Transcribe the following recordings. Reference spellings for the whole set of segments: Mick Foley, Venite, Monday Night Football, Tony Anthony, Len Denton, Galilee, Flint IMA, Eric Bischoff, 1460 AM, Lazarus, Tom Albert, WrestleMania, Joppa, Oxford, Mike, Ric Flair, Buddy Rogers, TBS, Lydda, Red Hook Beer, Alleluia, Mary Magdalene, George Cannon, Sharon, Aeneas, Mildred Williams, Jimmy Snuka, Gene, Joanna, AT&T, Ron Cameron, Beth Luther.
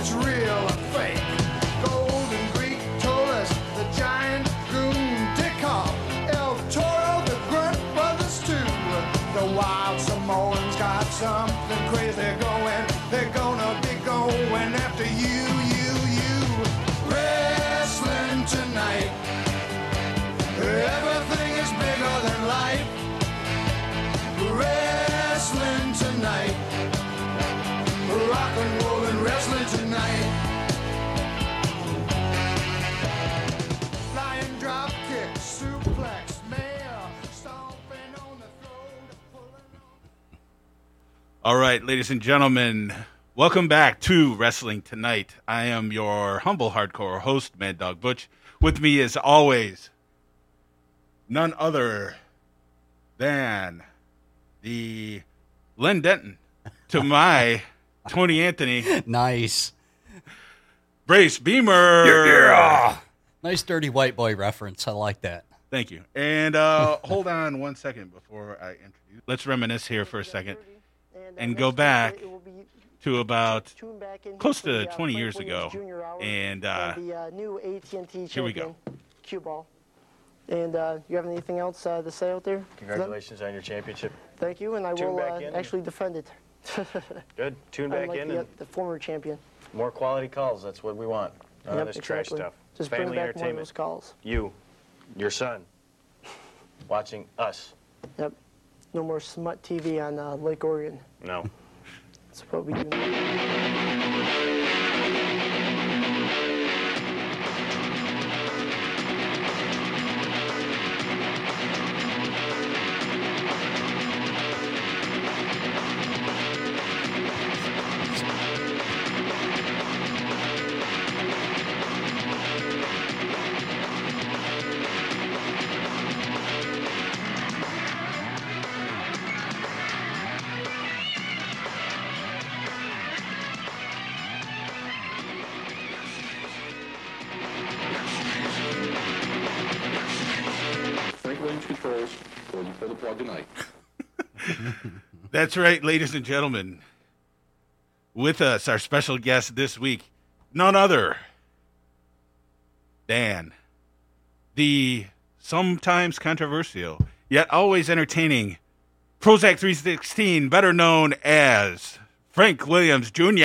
it's real or fake. Golden Greek told us the giant goon Dick Hall, El Toro, the Grunt Brothers too. The wild Samoans got something crazy going. They're gonna be going after you, you. Wrestling tonight, everything is bigger than life. Wrestling tonight, rock and roll and wrestling tonight. Flying drop kick, suplex, nail, stomping on the throne, pulling on. All right, ladies and gentlemen, welcome back to Wrestling Tonight. I am your humble hardcore host, Mad Dog Butch. With me, as always, none other than the Len Denton to my Tony Anthony. Nice. Brace Beamer. Yeah. Nice dirty white boy reference. I like that. Thank you. And hold on one second before I introduce. Let's reminisce here for a second and go back to about close to 20 years ago. And new AT&T here we go. Q Ball. And you have anything else to say out there? Congratulations on your championship. Thank you, and I will actually defend it. Good. Tune back in. And the former champion. More quality calls. That's what we want. None of this trash stuff. Just bring back more of those calls. You, your son, watching us. Yep. No more smut TV on Lake Orion. No. That's what we do now. That's right, ladies and gentlemen. With us, our special guest this week, none other than the sometimes controversial, yet always entertaining Prozac 316, better known as Frank Williams Jr.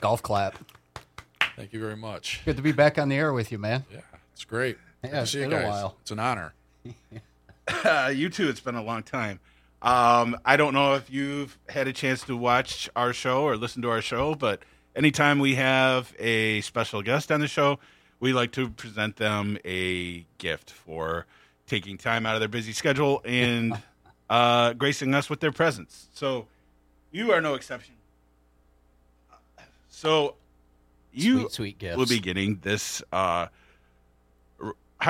Golf clap. Thank you very much. Good to be back on the air with you, man. Yeah, it's great. Yeah, it's been a while. It's an honor. You too. It's been a long time. I don't know if you've had a chance to watch our show or listen to our show, but anytime we have a special guest on the show, we like to present them a gift for taking time out of their busy schedule and gracing us with their presence. So you are no exception. So you sweet gifts. Will be getting this High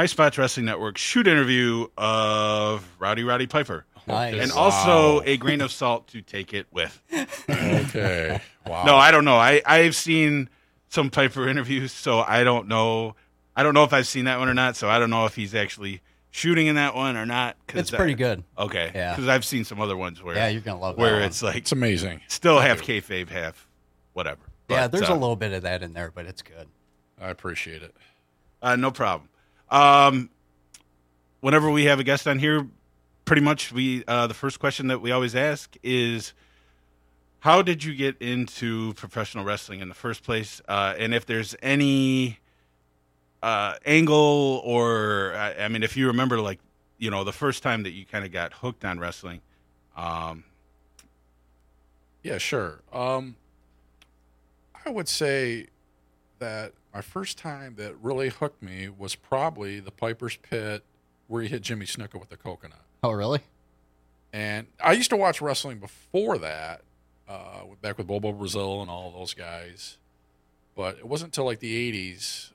Spots Wrestling Network shoot interview of Rowdy Piper. Nice. And also a grain of salt to take it with. Okay. Wow. No, I don't know. I've seen some Piper interviews, so I don't know. I don't know if I've seen that one or not, so I don't know if he's actually shooting in that one or not. It's pretty good. Okay. Yeah. Because I've seen some other ones where you're gonna love where that it's one. Like it's amazing. Still half kayfabe, half whatever. But, yeah, there's a little bit of that in there, but it's good. I appreciate it. No problem. Whenever we have a guest on here, pretty much, we the first question that we always ask is, how did you get into professional wrestling in the first place? And if there's any angle or, I mean, if you remember, like, you know, the first time that you kind of got hooked on wrestling. Yeah, sure. I would say that my first time that really hooked me was probably the Piper's Pit where he hit Jimmy Snuka with the coconut. Oh, really? And I used to watch wrestling before that, back with Bobo Brazil and all those guys. But it wasn't until like the 80s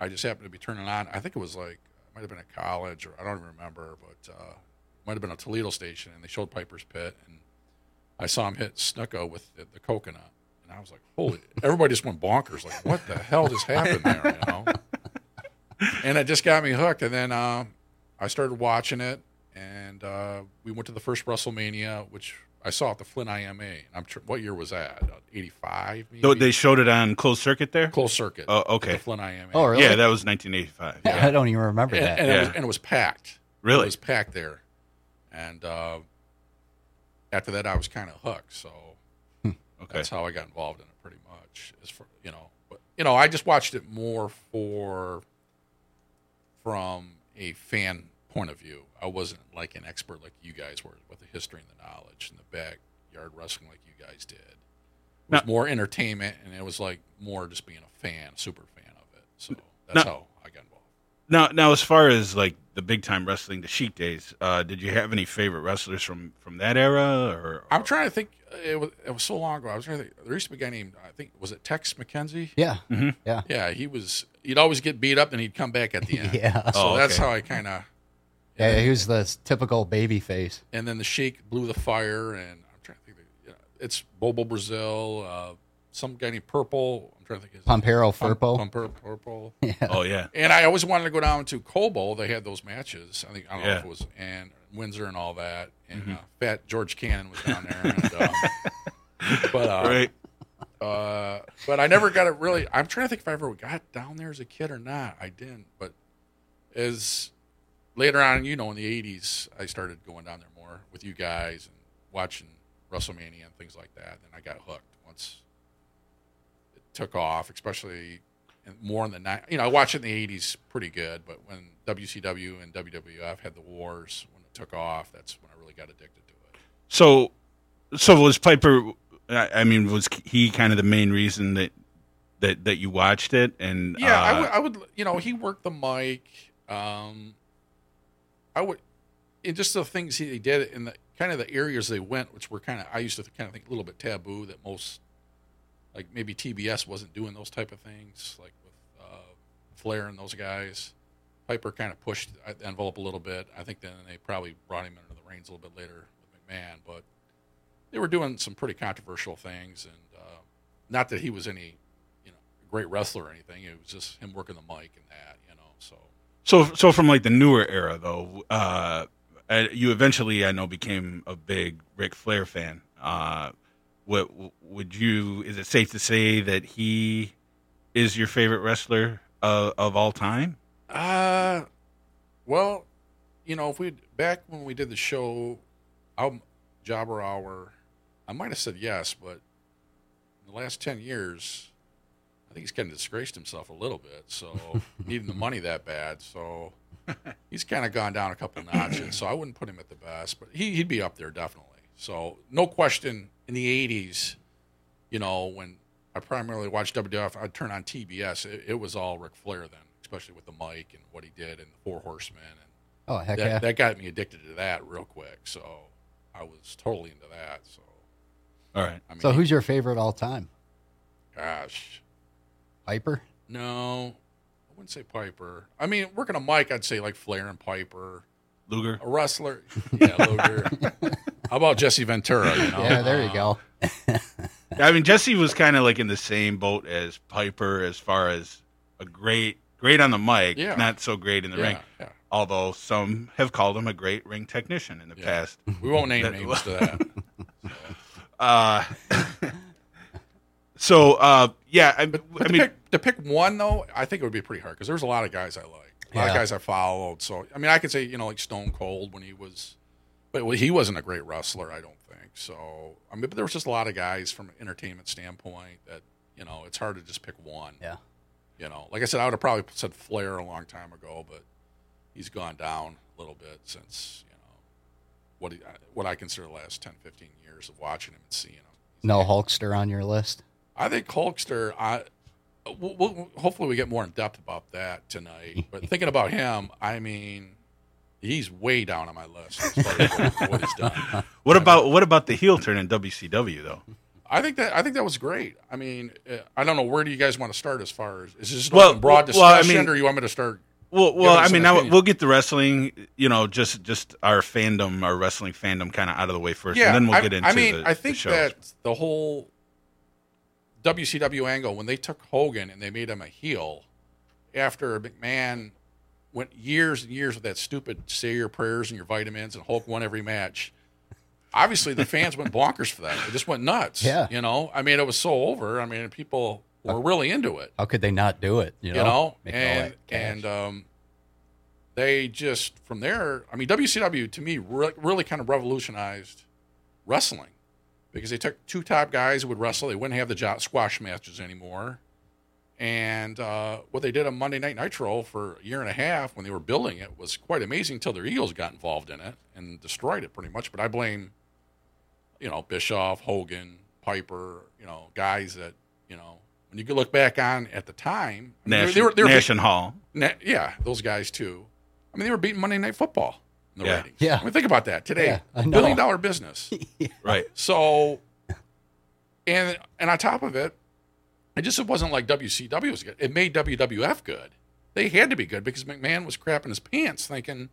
I just happened to be turning on. I think it was like, it might have been at college, or I don't even remember, but it might have been a Toledo station, and they showed Piper's Pit, and I saw him hit Snuka with the coconut. And I was like, holy, everybody just went bonkers. Like, what the hell just happened there, you know? And it just got me hooked. And then I started watching it, and we went to the first WrestleMania, which I saw it at the Flint IMA. What year was that? 85, maybe? So they showed it on closed circuit there? Closed circuit. Oh, okay. The Flint IMA. Oh, really? Yeah, that was 1985. Yeah. I don't even remember that. And, it was packed. Really? It was packed there. And after that, I was kind of hooked. So that's how I got involved in it pretty much. As for, you know, but, you know, I just watched it more from a fan point of view. I wasn't like an expert like you guys were with the history and the knowledge and the backyard wrestling like you guys did. It was more entertainment, and it was like more just being a fan, super fan of it. So that's how I got involved. Now, as far as like the big time wrestling, the Sheik days, did you have any favorite wrestlers from that era? Or I'm trying to think. It was so long ago. I was trying to think. There used to be a guy named, I think, was it Tex McKenzie? Yeah, mm-hmm. yeah. He was. He'd always get beat up, and he'd come back at the end. Yeah. So that's how I kind of. Yeah, he was the typical baby face. And then the Sheik blew the fire, and I'm trying to think. It's Bobo Brazil, some guy named Purple. I'm trying to think. Pompero Furpo. Purple. Yeah. Oh, yeah. And I always wanted to go down to Q Ball. They had those matches. I don't know if it was and Windsor and all that. And Fat George Cannon was down there. And, but I never got it really. I'm trying to think if I ever got down there as a kid or not. I didn't. But as... Later on, you know, in the 80s, I started going down there more with you guys and watching WrestleMania and things like that. And I got hooked once it took off, especially more in the 90s. You know, I watched it in the 80s pretty good, but when WCW and WWF had the wars, when it took off, that's when I really got addicted to it. So was Piper, I mean, was he kind of the main reason that you watched it? And yeah, I would, you know, he worked the mic. And just the things he did in the kind of the areas they went, which were kind of, I used to kind of think a little bit taboo that most, like maybe TBS wasn't doing those type of things, like with Flair and those guys. Piper kind of pushed the envelope a little bit. I think then they probably brought him into the reins a little bit later with McMahon, but they were doing some pretty controversial things. And not that he was any, you know, great wrestler or anything. It was just him working the mic and that, you know, so. So from like the newer era though, you eventually I know became a big Ric Flair fan. What would you? Is it safe to say that he is your favorite wrestler of all time? Well, you know, if we back when we did the show, Jobber Hour, I might have said yes, but in the last 10 years. I think he's kind of disgraced himself a little bit, so needing the money that bad. So he's kind of gone down a couple notches. So I wouldn't put him at the best, but he'd be up there definitely. So no question in the 80s, you know, when I primarily watched WWF, I'd turn on TBS. It was all Ric Flair then, especially with the mic and what he did and the Four Horsemen. And that got me addicted to that real quick. So I was totally into that. So all right. I mean, so who's your favorite all time? Gosh. Piper? No, I wouldn't say Piper. I mean, working a mic, I'd say like Flair and Piper. Luger? A wrestler. Yeah, Luger. How about Jesse Ventura? You know? Yeah, there you go. I mean, Jesse was kind of like in the same boat as Piper as far as a great on the mic, not so great in the ring. Yeah. Although some have called him a great ring technician in the past. We won't name names to that. So. To pick one, though, I think it would be pretty hard because there's a lot of guys I like, a lot of guys I followed. So, I mean, I could say, you know, like Stone Cold when he was, but he wasn't a great wrestler, I don't think. So, I mean, but there was just a lot of guys from an entertainment standpoint that, you know, it's hard to just pick one. Yeah. You know, like I said, I would have probably said Flair a long time ago, but he's gone down a little bit since, you know, what I consider the last 10, 15 years of watching him and seeing him. No Hulkster on your list? I think Hulkster, hopefully we get more in depth about that tonight. But thinking about him, I mean, he's way down on my list as far as what he's done. What about the heel turn in WCW though? I think that was great. I mean, I don't know, where do you guys want to start as far as, is this a broad discussion, or you want me to start? Now we'll get the wrestling, you know, just our wrestling fandom kind of out of the way first, and then we'll get into. I mean, I think that the whole WCW angle, when they took Hogan and they made him a heel after McMahon went years and years with that stupid say your prayers and your vitamins and Hulk won every match, obviously the fans went bonkers for that. It just went nuts. Yeah. You know, I mean, it was so over. I mean, people were really into it. How could they not do it? You know, they just, from there, I mean, WCW, to me, really kind of revolutionized wrestling because they took two top guys who would wrestle. They wouldn't have the squash matches anymore. And what they did on Monday Night Nitro for a year and a half when they were building it was quite amazing until their Eagles got involved in it and destroyed it pretty much. But I blame, you know, Bischoff, Hogan, Piper, you know, guys that, you know, when you look back on at the time. I mean, they were Nash and Hall. Yeah, those guys too. I mean, they were beating Monday Night Football in the ratings. Yeah. I mean, think about that today. Yeah, $1 billion business. Yeah. Right. So, and on top of it, it wasn't like WCW was good. It made WWF good. They had to be good because McMahon was crapping his pants thinking,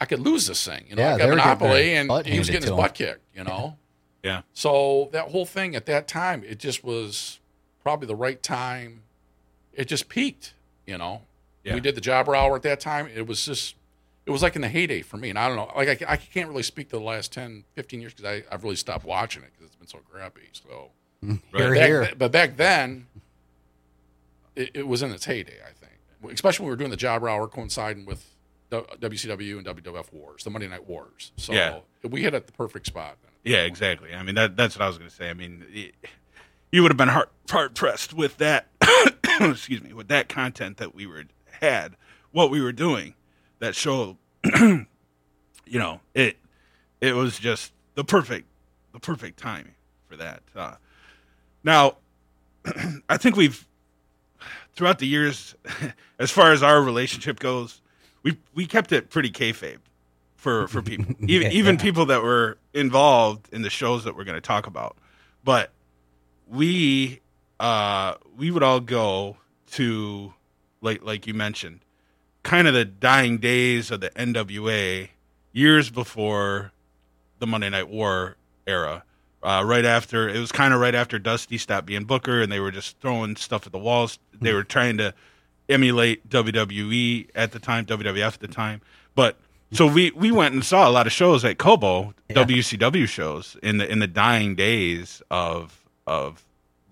I could lose this thing. You know, I got monopoly, and he was getting his butt kicked, you know? Yeah. So that whole thing at that time, it just was probably the right time. It just peaked, you know? Yeah. We did the Jobber Hour at that time. It was like in the heyday for me. And I don't know, like I can't really speak to the last 10, 15 years because I've really stopped watching it because it's been so crappy, so... Right. But back then, it was in its heyday, I think. Especially when we were doing the Jobber Hour coinciding with WCW and WWF Wars, the Monday Night Wars. So we hit at the perfect spot then. Yeah, exactly. I mean, that's what I was going to say. I mean, you would have been hard-pressed with that, excuse me, with that content that we had, what we were doing, that show, you know, it was just the perfect timing for that. Now, I think we've, throughout the years, as far as our relationship goes, we kept it pretty kayfabe for people, even people that were involved in the shows that we're going to talk about. But we would all go to, like you mentioned, kind of the dying days of the NWA years before the Monday Night War era. Right after Dusty stopped being Booker, and they were just throwing stuff at the walls. They were trying to emulate WWE at the time, WWF at the time. But so we went and saw a lot of shows at Cobo, WCW shows in the dying days it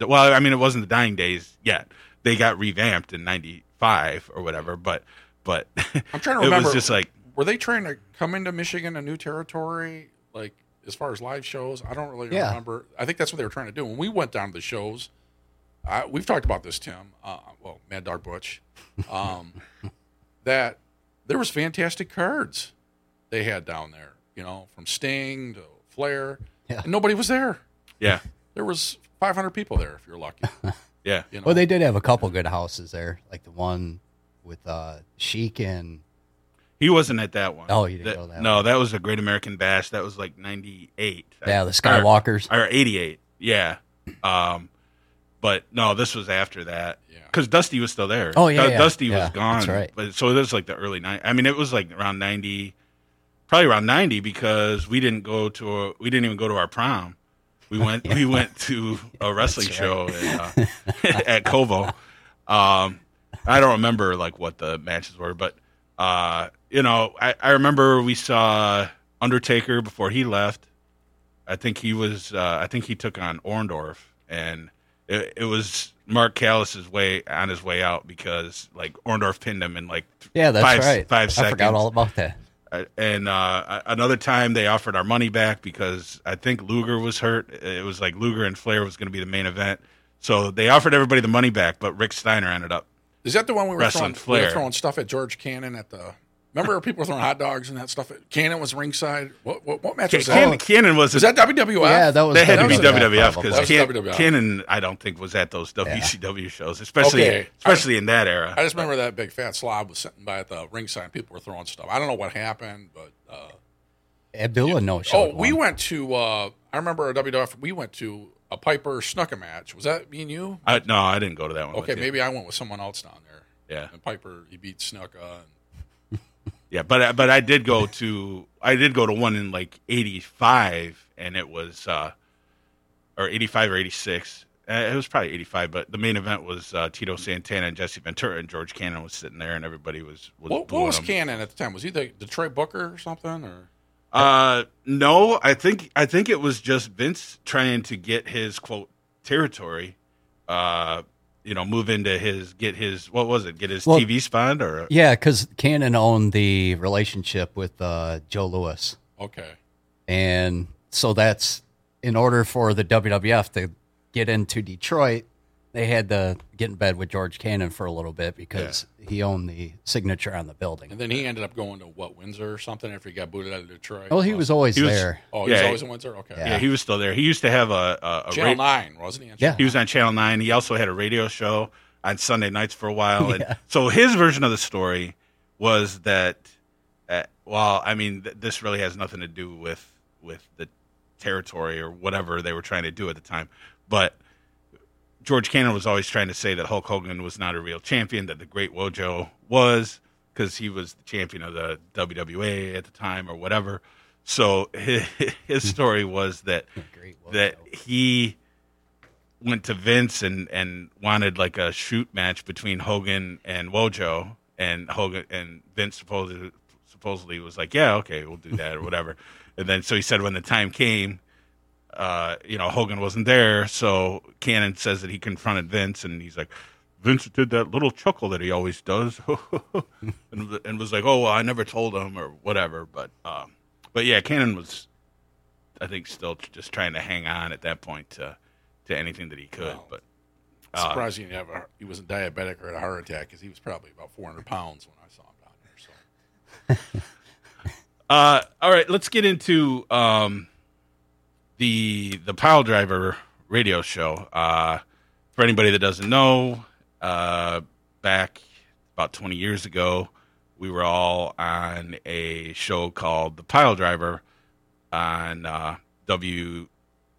wasn't the dying days yet. They got revamped in '95 or whatever. But I'm trying to remember. It was just like, were they trying to come into Michigan, a new territory, like? As far as live shows, I don't really remember. I think that's what they were trying to do. When we went down to the shows, we've talked about this, Tim, Mad Dog Butch, that there was fantastic cards they had down there, you know, from Sting to Flair, and nobody was there. Yeah. There was 500 people there, if you're lucky. Yeah. You know? Well, they did have a couple good houses there, like the one with Sheik and... He wasn't at that one. Oh, you didn't go that one. No, that was a Great American Bash. That was like 98. Yeah, the Skywalkers. Or 88, yeah. But no, this was after that. Because Dusty was still there. Oh, yeah. Dusty was gone. That's right. But, so it was like the early 90s. I mean, it was like around 90, probably around 90 because we didn't even go to our prom. We went to a wrestling show at Cobo. I don't remember like what the matches were, but... you know, I remember we saw Undertaker before he left. I think he took on Orndorff, and it was Mark Callis's way on his way out because like Orndorff pinned him in like 5 seconds. I forgot all about that. And another time they offered our money back because I think Luger was hurt. It was like Luger and Flair was going to be the main event, so they offered everybody the money back, but Rick Steiner ended up. Is that the one we were throwing stuff at George Cannon at the? Remember, people were throwing hot dogs and that stuff. Cannon was ringside. What match was that? Cannon was. Was that WWF? Yeah, that was. That had to be WWF because Cannon, I don't think, was at those WCW shows, especially in that era. I just remember that big fat slob was sitting by at the ringside. And people were throwing stuff. I don't know what happened, but Abdullah we went to. I remember a WWF. We went to. A Piper Snuka match. Was that me and you? No, I didn't go to that one. Okay, maybe I went with someone else down there. Yeah. And Piper, he beat Snuka. Yeah, but I did go to one in like 85, and it was or 85 or 86. It was probably 85, but the main event was Tito Santana and Jesse Ventura, and George Cannon was sitting there, and everybody was. What was Cannon at the time? Was he the Detroit Booker or something? Or No, I think it was just Vince trying to get his quote territory, move into his, get his TV spot or. Yeah. 'Cause Cannon owned the relationship with, Joe Louis. Okay. And so that's in order for the WWF to get into Detroit, they had to get in bed with George Cannon for a little bit because he owned the signature on the building. And then he ended up going to Windsor or something after he got booted out of Detroit. Oh, he was always there. Oh, he was always in Windsor? Okay. Yeah, he was still there. He used to have a Channel 9, wasn't he? Yeah. He was on Channel 9. He also had a radio show on Sunday nights for a while. And so his version of the story was that, this really has nothing to do with the territory or whatever they were trying to do at the time. But George Cannon was always trying to say that Hulk Hogan was not a real champion, that the Great Wojo was, because he was the champion of the WWA at the time or whatever. So his story was that he went to Vince and wanted like a shoot match between Hogan and Wojo, and Hogan and Vince supposedly was like, yeah, okay, we'll do that or whatever. And then so he said when the time came, Hogan wasn't there, so Cannon says that he confronted Vince, and he's like, Vince did that little chuckle that he always does, and was like, oh, well, I never told him, or whatever, but Cannon was, I think, still just trying to hang on at that point to anything that he could, wow. But surprising he wasn't diabetic or had a heart attack, because he was probably about 400 pounds when I saw him down there, so. All right, let's get into, the Pile Driver radio show. For anybody that doesn't know, back about 20 years ago, we were all on a show called The Pile Driver on WPON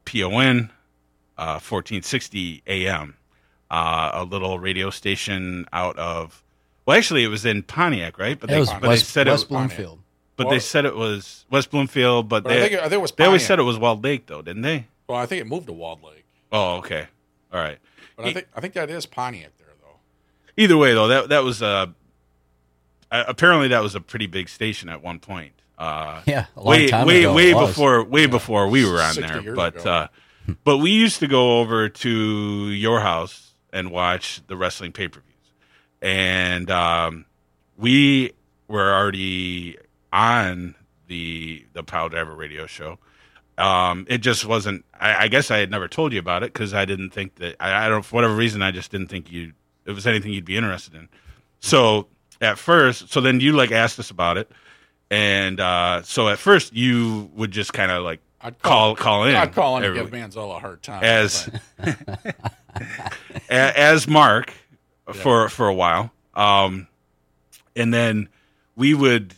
1460 AM, a little radio station out of. Well, actually, it was in Pontiac, right? But they said it was Bloomfield. But they said it was West Bloomfield, but I think it was Pontiac. They always said it was Walled Lake, though, didn't they? Well, I think it moved to Walled Lake. Oh, okay. All right. But I think that is Pontiac there, though. Either way, though, that was apparently that was a pretty big station at one point. A long time ago, before we were on there. But but we used to go over to your house and watch the wrestling pay-per-views, and we were already on the Pile Driver radio show. It just wasn't, I guess I had never told you about it because I didn't think that, I don't, for whatever reason, I just didn't think it was anything you'd be interested in. So at first, then you like asked us about it. And so at first you would just kind of like I'd call in. I'd call in and give Manziel a hard time. As Mark for a while. And then we would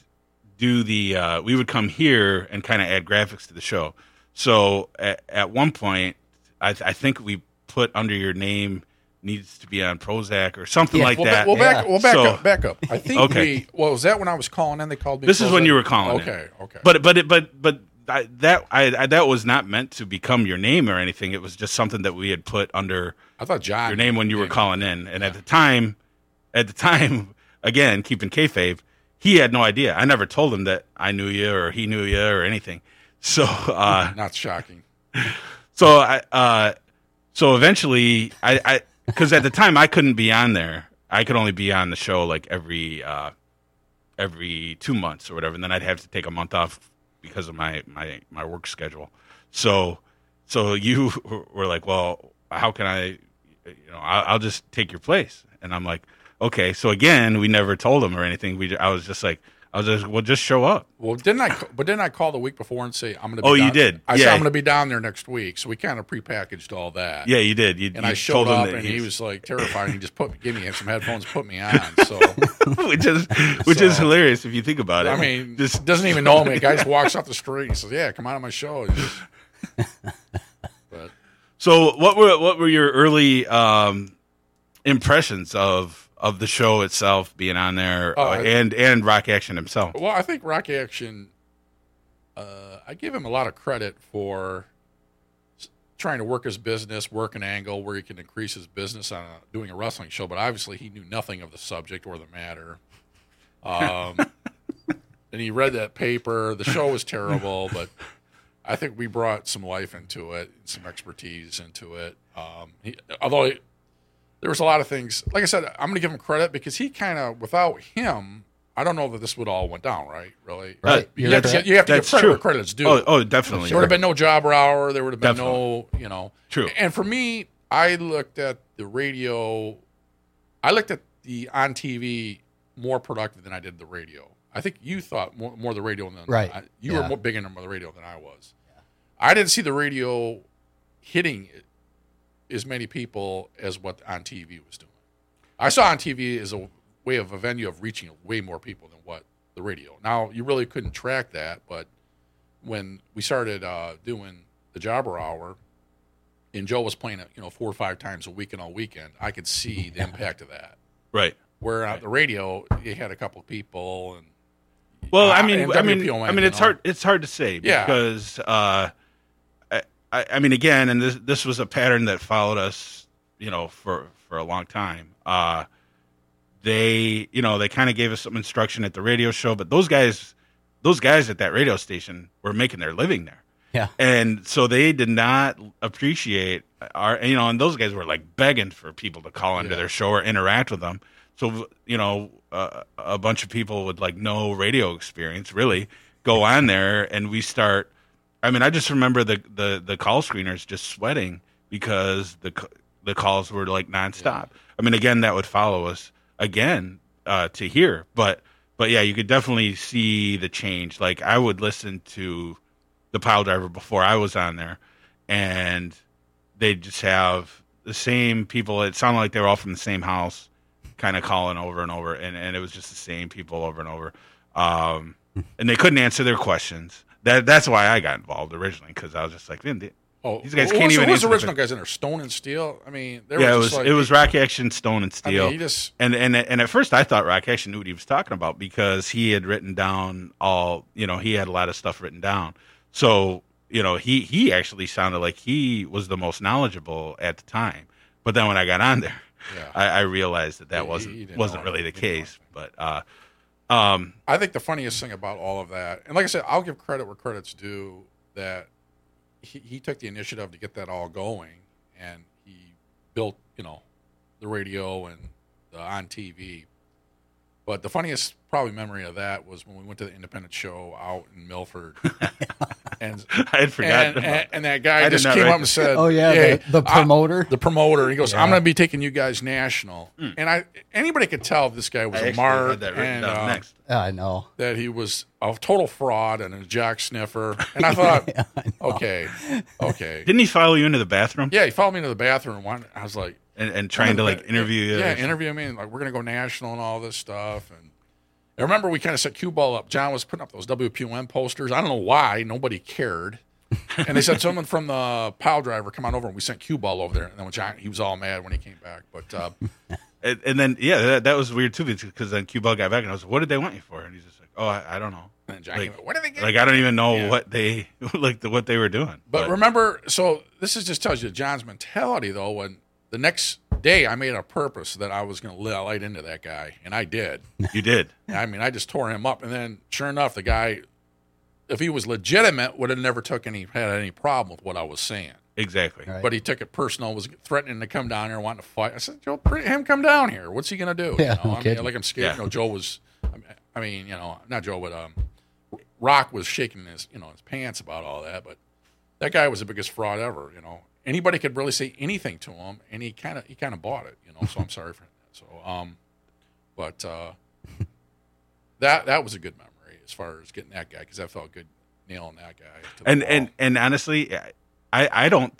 we would come here and kind of add graphics to the show. So at one point, I think we put under your name needs to be on Prozac or something that. Back up. I think was that when I was calling in? They called me. This Prozac? Is when you were calling. Okay, in. Okay. But that was not meant to become your name or anything. It was just something that we had put under. I thought John your name when you were calling in, and at the time, again keeping kayfabe. He had no idea. I never told him that I knew you or he knew you or anything. So not shocking. So I eventually I because at the time I couldn't be on there. I could only be on the show like every 2 months or whatever, and then I'd have to take a month off because of my work schedule. So you were like, well, how can I? I'll just take your place, and I'm like. Okay, so again, we never told him or anything. I was just, just show up. Well, didn't I call the week before and say I'm going to? Oh, you did. I said I'm going to be down there next week. So we kind of prepackaged all that. Yeah, you did. I showed up, and he was like terrified. He just gave me some headphones, put me on. So which is hilarious if you think about it. I mean, just doesn't even know me. A guy just walks off the street and says, "Yeah, come on to my show." But. So what were your early impressions of the show itself being on there and Rock Action himself? Well, I think Rock Action, I give him a lot of credit for trying to work his business, work an angle where he can increase his business on doing a wrestling show, but obviously he knew nothing of the subject or the matter. and he read that paper. The show was terrible, but I think we brought some life into it, some expertise into it. There was a lot of things. Like I said, I'm going to give him credit because he kind of, without him, I don't know that this would all went down, right? Really? Right. You have to give credit where credit's due. Oh, definitely. There would have been no Jobber Hour. There would have been no, you know. True. And for me, I looked at the radio. I looked at the on TV more productive than I did the radio. I think you thought more the radio than right. You were more big into the radio than I was. Yeah. I didn't see the radio hitting as many people as what on TV was doing. I saw on TV as a way of a venue of reaching way more people than what the radio. Now, you really couldn't track that, but when we started doing the Jobber Hour and Joe was playing it, 4 or 5 times a week and all weekend, I could see the impact of that. Right. Where on the radio, you had a couple of people and WPON, it's hard. It's hard to say because again, and this was a pattern that followed us, for a long time. They kind of gave us some instruction at the radio show, but those guys at that radio station were making their living there. Yeah, and so they did not appreciate and those guys were like begging for people to call into their show or interact with them. So a bunch of people with like no radio experience really go on there, and we start. I mean, I just remember the call screeners just sweating because the calls were like nonstop. Yeah. I mean, again, that would follow us again to here, but yeah, you could definitely see the change. Like I would listen to the Pile Driver before I was on there, and they just have the same people. It sounded like they were all from the same house, kind of calling over and over, and it was just the same people over and over, and they couldn't answer their questions. That's why I got involved originally, because I was just like, these guys can't even. Who was the original guys in there? Stone and Steel. I mean, it was Rock Action, Stone and Steel. I mean, and at first I thought Rock Action knew what he was talking about because he had written down he had a lot of stuff written down. So he actually sounded like he was the most knowledgeable at the time. But then when I got on there. Yeah. I realized that wasn't really the case, but I think the funniest thing about all of that, and like I said, I'll give credit where credit's due, that he took the initiative to get that all going, and he built the radio and on TV. But the funniest probably memory of that was when we went to the independent show out in Milford, and I had forgotten. And that guy just came up and said, "Oh yeah, hey, the promoter." And he goes, "I'm going to be taking you guys national." Mm. And anybody could tell this guy was a mark, and I know that he was a total fraud and a jock sniffer. And I thought, yeah, okay. Didn't he follow you into the bathroom? Yeah, he followed me into the bathroom. I was like. And trying to interview you. Yeah, interview me. And we're going to go national and all this stuff. And I remember we kind of set Q Ball up. John was putting up those WPON posters. I don't know why. Nobody cared. And they said, someone from the Pile Driver, come on over. And we sent Q Ball over there. And then John, he was all mad when he came back. But that was weird too, because then Q Ball got back and I was like, what did they want you for? And he's just like, oh, I don't know. And then John came up, what did they get? Like, I don't even know what they what they were doing. But remember, so this is just tells you John's mentality, though, when the next day, I made a purpose that I was going to light into that guy, and I did. You did. I mean, I just tore him up, and then sure enough, the guy, if he was legitimate, would have never had any problem with what I was saying. Exactly. Right. But he took it personal, was threatening to come down here, wanting to fight. I said, Joe, him come down here. What's he going to do? Yeah, I'm scared. Yeah. Joe was. I mean, not Joe, but Rock was shaking his, his pants about all that. But that guy was the biggest fraud ever. Anybody could really say anything to him, and he kind of bought it, so I'm sorry for him. So, that was a good memory as far as getting that guy, because I felt good nailing that guy. And honestly, I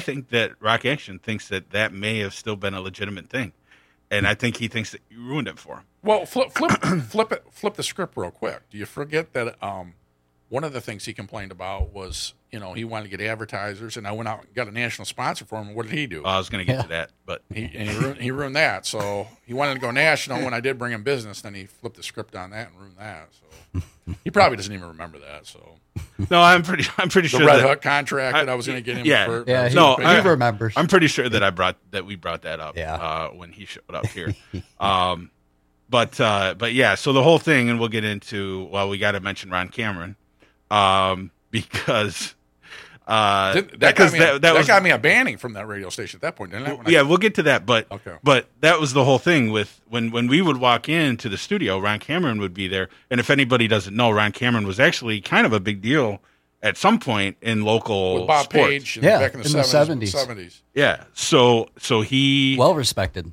think that Rock Action thinks that may have still been a legitimate thing, and I think he thinks that you ruined it for him. Well, flip the script real quick. Do you forget that one of the things he complained about was, he wanted to get advertisers, and I went out and got a national sponsor for him. And what did he do? I was going to get to that, but he ruined that. So he wanted to go national. When I did bring him business, then he flipped the script on that and ruined that. So he probably doesn't even remember that. So no, I'm pretty sure the Red Hook contract that I was going to get him. Yeah, for, yeah. He remembers. I'm pretty sure that we brought that up when he showed up here. But yeah, so the whole thing, and we'll get into, well, we got to mention Ron Cameron, because that got me a banning from that radio station at that point, didn't it? Yeah, we'll get to that, but okay. But that was the whole thing with when we would walk into the studio, Ron Cameron would be there, and if anybody doesn't know, Ron Cameron was actually kind of a big deal at some point in local with Bob sports. Page, yeah, back in the 70s. Yeah, so he well respected.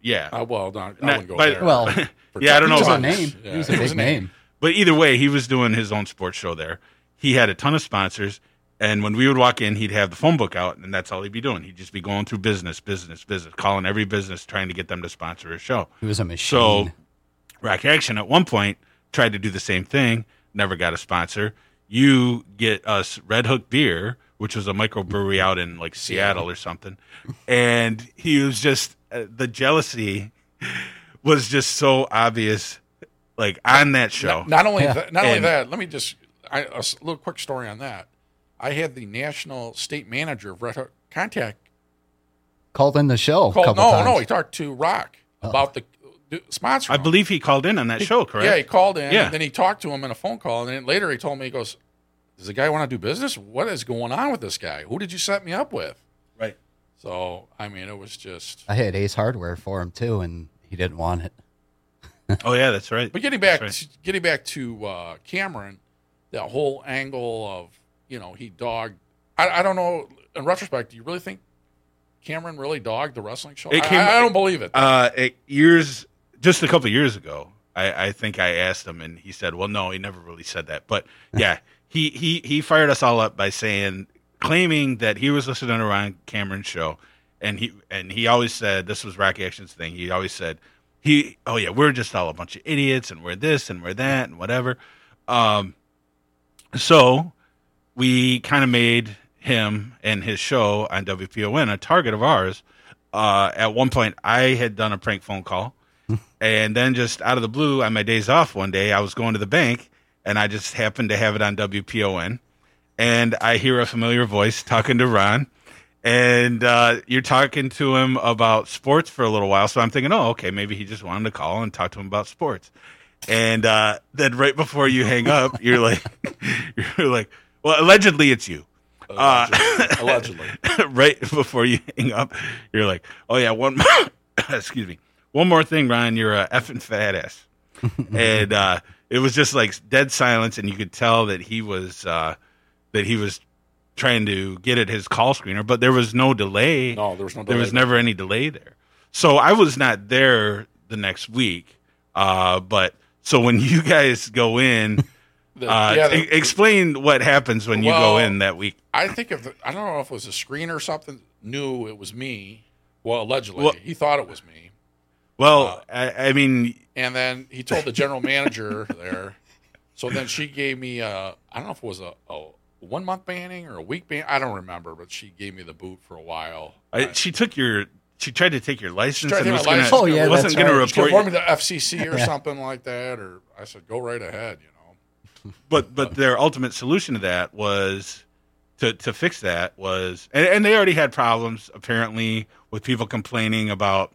Yeah, well, not, I wouldn't go but, there. Well, yeah, I don't know about name. Yeah. He was a big name, but either way, he was doing his own sports show there. He had a ton of sponsors. And when we would walk in, he'd have the phone book out, and that's all he'd be doing. He'd just be going through business, calling every business, trying to get them to sponsor his show. He was a machine. So Rock Action, at one point, tried to do the same thing, never got a sponsor. You get us Red Hook Beer, which was a microbrewery out in, like, Seattle or something. And he was just the jealousy was just so obvious, like, on that show. Not only that, let me just – a little quick story on that. I had the national state manager of Red Hook Contact called in the show. No, he talked to Rock about the sponsor. I believe he called in on that show, correct? Yeah, he called in, and then he talked to him in a phone call, and then later he told me, he goes, "Does the guy want to do business? What is going on with this guy? Who did you set me up with?" Right. So, I mean, it was just... I had Ace Hardware for him, too, and he didn't want it. Oh, yeah, that's right. But getting back to Cameron, that whole angle of... You know, he dogged. I don't know. In retrospect, do you really think Cameron really dogged the wrestling show? I don't believe it. Just a couple of years ago, I think I asked him, and he said, "Well, no, he never really said that." But yeah, he fired us all up by claiming that he was listening to Ron Cameron's show, and he always said this was Rock Action's thing. He always said we're just all a bunch of idiots, and we're this, and we're that, and whatever. So. We kind of made him and his show on WPON a target of ours. At one point, I had done a prank phone call. And then just out of the blue, on my days off one day, I was going to the bank, and I just happened to have it on WPON. And I hear a familiar voice talking to Ron. And you're talking to him about sports for a little while. So I'm thinking, oh, okay, maybe he just wanted to call and talk to him about sports. And then right before you hang up, you're like, well, allegedly, it's you. Allegedly. Right before you hang up, you're like, "Oh yeah, one more, excuse me, one more thing, Ryan. You're a effing fat ass." And it was just like dead silence, and you could tell that he was trying to get at his call screener, but there was no delay. No, there was no delay. There was never any delay there. So I was not there the next week. But so when you guys go in. Explain what happens when you go in that week. I think I don't know if it was a screen or something, knew it was me. Well, allegedly, he thought it was me. Well, I mean... And then he told the general manager there. So then she gave me, I don't know if it was a one-month banning or a week ban. I don't remember, but she gave me the boot for a while. She tried to take your license and wasn't going to report you. She informed me the FCC or something like that. Or I said, go right ahead, you know. But their ultimate solution to that was to fix that was, and they already had problems apparently with people complaining about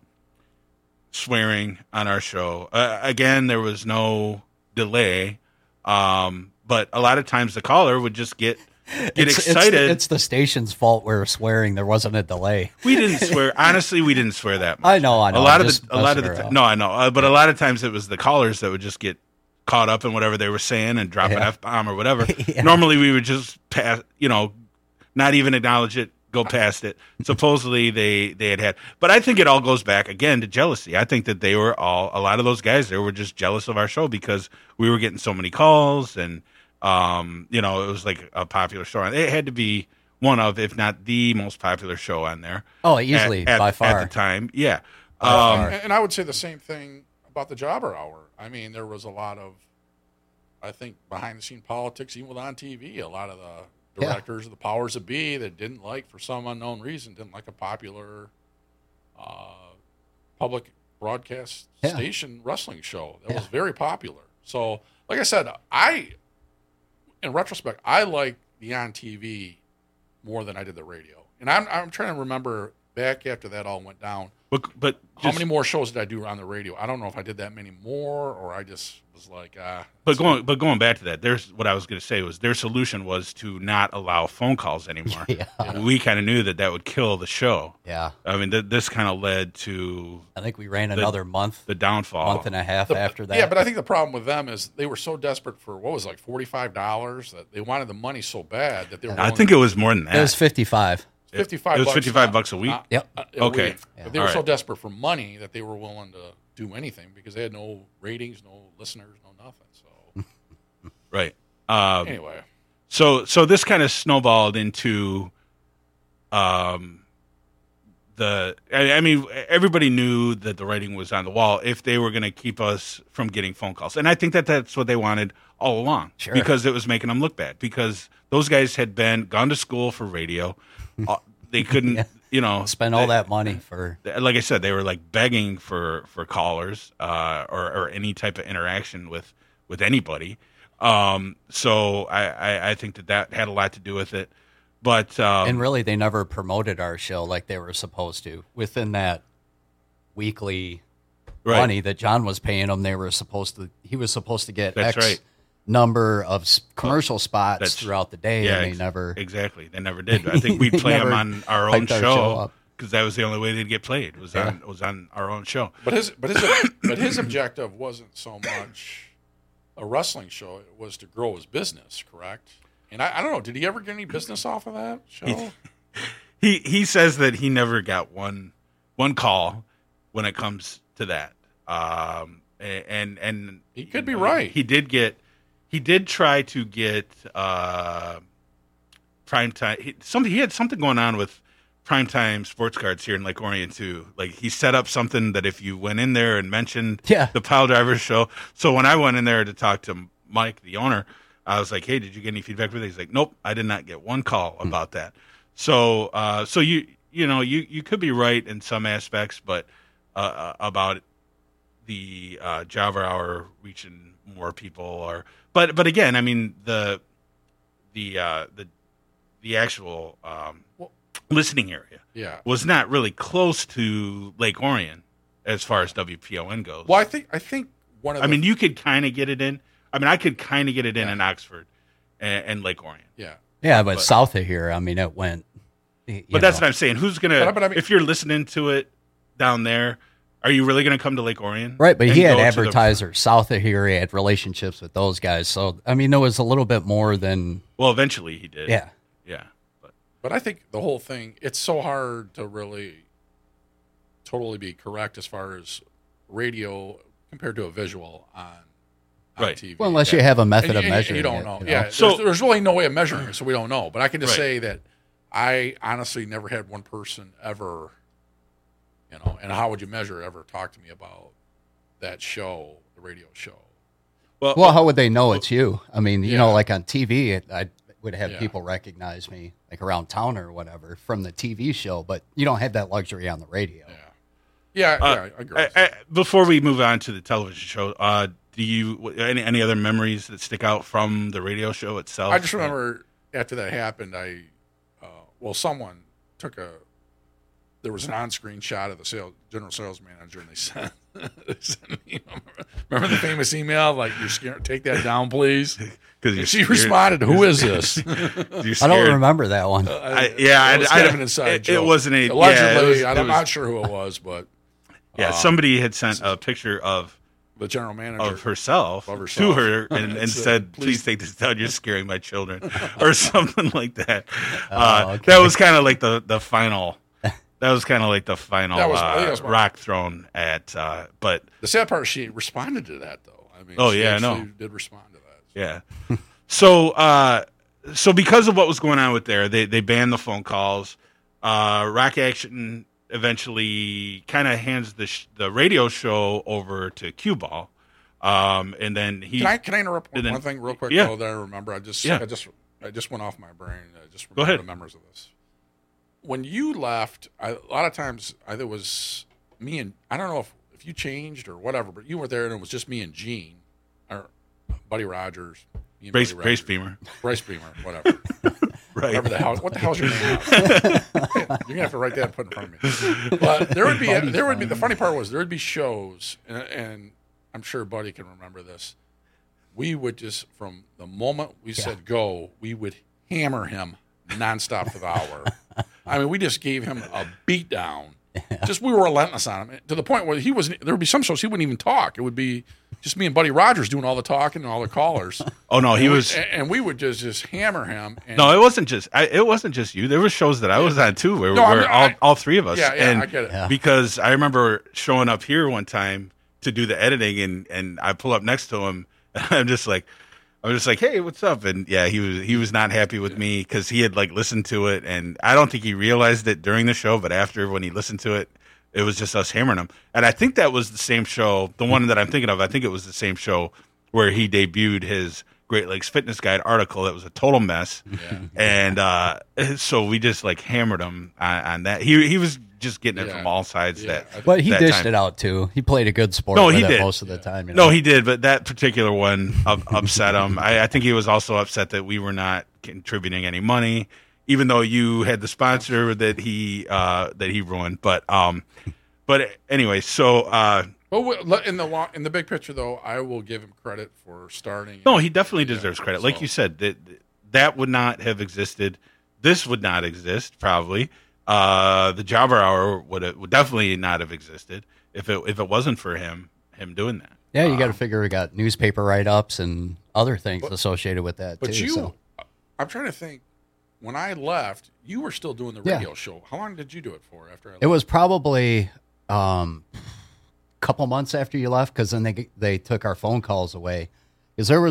swearing on our show. Again, there was no delay, but a lot of times the caller would just get excited. It's the station's fault we're swearing. There wasn't a delay. We didn't swear. Honestly, we didn't swear that much. I know. But a lot of times it was the callers that would just get caught up in whatever they were saying and drop an F-bomb or whatever. Normally we would just pass, not even acknowledge it, go past it. Supposedly they had, but I think it all goes back again to jealousy. I think that a lot of those guys there were just jealous of our show because we were getting so many calls and, it was like a popular show. It had to be one of, if not the most popular show on there. Oh, easily by far. At the time. Yeah. And I would say the same thing about the Jobber Hour. I mean, there was a lot of, I think, behind-the-scenes politics, even on TV. A lot of the directors, the powers that be, that didn't like, for some unknown reason, didn't like a popular public broadcast station wrestling show that was very popular. So, like I said, in retrospect, I liked the on TV more than I did the radio. And I'm trying to remember back after that all went down, But just, how many more shows did I do on the radio? I don't know if I did that many more, or I just was like, But going back to that, there's what I was going to say was their solution was to not allow phone calls anymore. Yeah. We kind of knew that would kill the show. Yeah, I mean, this kind of led to. I think we ran another month. The downfall. Month and a half after that. Yeah, but I think the problem with them is they were so desperate for what was it, like $45 that they wanted the money so bad that they were. I think it was more than that. It was $55. $55 a week. Yep. Okay. Week. Yeah. But they were so desperate for money that they were willing to do anything because they had no ratings, no listeners, no nothing. So, right. Anyway, so this kind of snowballed into I mean, everybody knew that the writing was on the wall if they were going to keep us from getting phone calls. And I think that that's what they wanted all along. Sure. Because it was making them look bad. Because those guys had gone to school for radio. They couldn't, spend all that money for. Like I said, they were like begging for callers or any type of interaction with anybody. So I think that had a lot to do with it. But and really, they never promoted our show like they were supposed to. Within that weekly money that John was paying them, they were supposed to. He was supposed to get number of commercial spots throughout the day, and they never. Exactly, they never did. I think we'd play them on our own show because that was the only way they'd get played was on our own show. But his objective wasn't so much a wrestling show; it was to grow his business. Correct. And I don't know, did he ever get any business off of that show? He says that he never got one call when it comes to that. And he could be right. He did try to get primetime. He had something going on with primetime sports cards here in Lake Orion too. Like he set up something that if you went in there and mentioned the Pile Driver show. So when I went in there to talk to Mike, the owner, I was like, "Hey, did you get any feedback for that?" He's like, "Nope, I did not get one call about that." So, you could be right in some aspects, but about the Jobber Hour reaching more people, but again, I mean the actual listening area was not really close to Lake Orion as far as WPON goes. Well, I think one of the... I mean, you could kind of get it in. I mean, I could kind of get it in Oxford and Lake Orion. Yeah. Yeah, but south of here, I mean, it went. But that's what I'm saying. Who's going to, if you're listening to it down there, are you really going to come to Lake Orion? Right, but he had advertisers south of here. He had relationships with those guys. So, I mean, there was a little bit more than. Well, eventually he did. Yeah. Yeah. But I think the whole thing, it's so hard to really totally be correct as far as radio compared to a visual on. Right. TV. Well, unless you have a method of measuring, you don't know. Yeah. So there's really no way of measuring it, so we don't know. But I can just say that I honestly never had one person ever, and how would you measure ever talk to me about that show, the radio show? Well, how would they know it's you? I mean, like on TV, I would have people recognize me like around town or whatever from the TV show, but you don't have that luxury on the radio. Yeah, I agree. Before we move on to the television show, do you any other memories that stick out from the radio show itself? I just remember after that happened, someone took there was an on-screen shot of the general sales manager, and they sent me, remember the famous email like, "You're scared. Take that down, please." Because she responded, "Who is this?" I don't remember that one. It wasn't a allegedly. I'm not sure who it was, but somebody had sent a picture of. The general manager of herself to her and said, "Please take this down. You're scaring my children," or something like that. That was kind of like the final. Rock thrown at. But the sad part, she responded to that though. I mean, she did respond to that. So. Yeah. So because of what was going on with there, they banned the phone calls. Rock Action eventually kind of hands the radio show over to Q Ball. And then he... Can I interrupt one thing real quick? Yeah. That I remember. I just went off my brain. I just remember the memories of this. When you left, a lot of times it was me and... I don't know if you changed or whatever, but you were there and it was just me and Gene, or Buddy Rogers. Brace Beamer. Whatever. Right. Whatever the hell. What the hell's your name? You're gonna have to write that and put it in front of me. But there would be. The funny part was there would be shows, and I'm sure Buddy can remember this. We would just, from the moment we said go, we would hammer him nonstop for the hour. I mean, we just gave him a beatdown. Yeah. Just we were relentless on him to the point where he was. There would be some shows he wouldn't even talk. It would be just me and Buddy Rogers doing all the talking and all the callers. Oh no, he was, and we would just hammer him. And, no, it wasn't just you. There were shows that I was on too, all three of us. Yeah, and I get it. Because I remember showing up here one time to do the editing, and I pull up next to him, and I'm just like, hey, what's up? And yeah, he was not happy with me because he had like listened to it, and I don't think he realized it during the show, but after when he listened to it, it was just us hammering him. And I think that was the same show, the one that I'm thinking of. I think it was the same show where he debuted his Great Lakes Fitness Guide article that was a total mess, and so we just like hammered him on that. He was just getting it from all sides. Yeah. But he dished it out too. He played a good sport. No, he did most of the time. You know? No, he did. But that particular one upset him. I think he was also upset that we were not contributing any money, even though you had the sponsor that he ruined. But anyway, so. But in the big picture, though, I will give him credit for starting. No, he definitely deserves credit. So. Like you said, that would not have existed. This would not exist probably. The Jobber Hour would definitely not have existed if it wasn't for him doing that. Yeah, you got to figure we got newspaper write-ups and other things associated with that. But too, I'm trying to think. When I left, you were still doing the radio show. How long did you do it for after I left? It was probably a couple months after you left, because then they took our phone calls away. Because there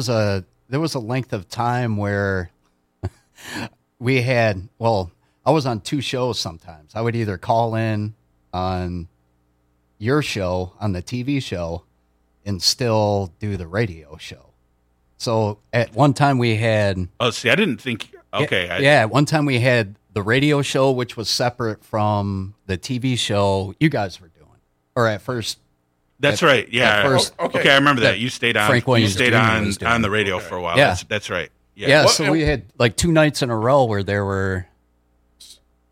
was a length of time where we had I was on two shows sometimes. I would either call in on your show, on the TV show, and still do the radio show. So at one time we had... Oh, see, I didn't think... Okay. At one time we had the radio show, which was separate from the TV show you guys were doing. Or at first... That's right, yeah. I remember that. You stayed on Frank Williams Jr. on the radio for a while. Yeah. That's right. Yeah, so we had like two nights in a row where there were...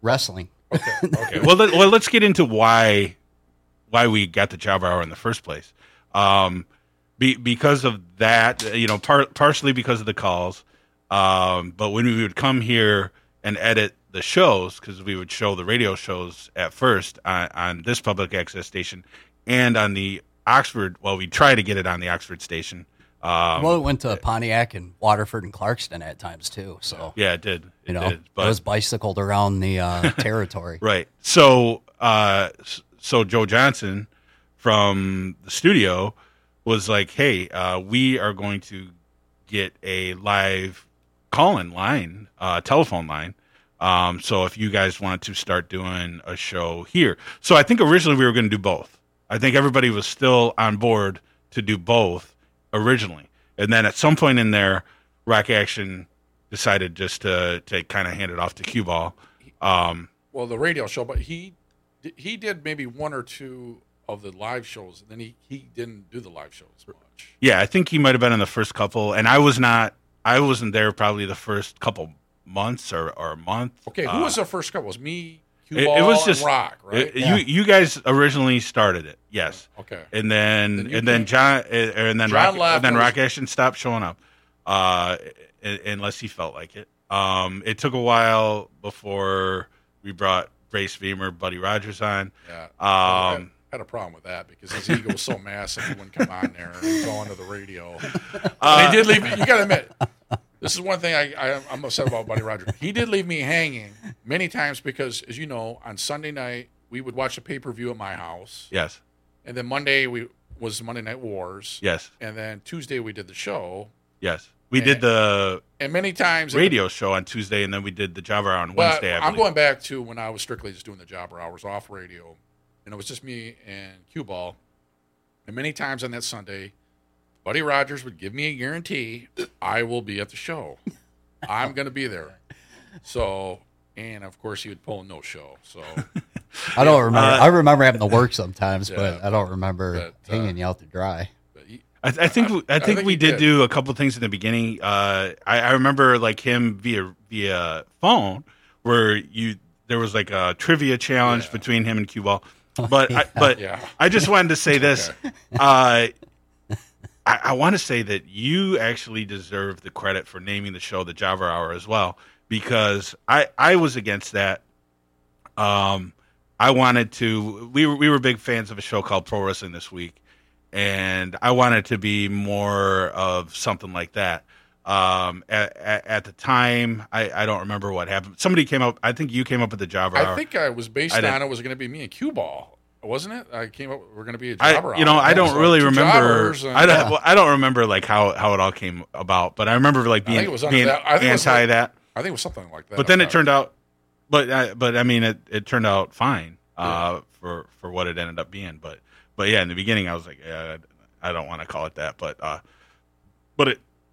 wrestling. Okay. Let's get into why we got the Jobber Hour in the first place. Because of that, partially because of the calls. But when we would come here and edit the shows, because we would show the radio shows at first on this public access station and on the Oxford. Well, we try to get it on the Oxford station. It went to Pontiac and Waterford and Clarkston at times too. So yeah, it did. But it was bicycled around the territory. Right. So Joe Johnson from the studio was like, "Hey, we are going to get a live call-in line, telephone line. So if you guys want to start doing a show here." So I think originally we were going to do both. I think everybody was still on board to do both originally, and then at some point in there, Rock Action decided just to kind of hand it off to Q Ball. The radio show, but he did maybe one or two of the live shows, and then he didn't do the live shows much. Yeah, I think he might have been in the first couple, and I wasn't there probably the first couple months or a month. Okay, who was the first couple? It was me. It was just Rock, right? You guys originally started it, yes. Okay, and then Rock Action stopped showing up, unless he felt like it. It took a while before we brought Brace Beamer, Buddy Rogers on. Yeah, I had a problem with that because his ego was so massive he wouldn't come on there and go onto the radio. He did leave. You got to admit. This is one thing I'm upset about Buddy Rogers. He did leave me hanging many times because, as you know, on Sunday night, we would watch a pay-per-view at my house. Yes. And then Monday was Monday Night Wars. Yes. And then Tuesday we did the show. Yes. We did the many times radio show on Tuesday, and then we did the Jobber Hour on Wednesday. I'm going back to when I was strictly just doing the Jobber Hours off radio, and it was just me and Q Ball. And many times on that Sunday, Buddy Rogers would give me a guarantee I will be at the show. I'm going to be there. So, and of course, he would pull a no show. So, I don't remember. I remember having to work sometimes, but I don't remember hanging you out to dry. But I think we did do a couple things in the beginning. I remember like him via phone where there was like a trivia challenge between him and Q Ball. But I just wanted to say this. I want to say that you actually deserve the credit for naming the show the Jobber Hour as well, because I was against that. I wanted to. We were big fans of a show called Pro Wrestling This Week, and I wanted to be more of something like that. At the time, I don't remember what happened. Somebody came up. I think you came up with the Jobber Hour. I think I was it was going to be me and Q Ball. Wasn't it? I came up. We're going to be a jobber. I don't really remember. I don't remember like how it all came about, but I remember like being anti that. I think it was something like that. But then it turned out. But I mean, it turned out fine for what it ended up being. But yeah, in the beginning, I was like, I don't want to call it that. But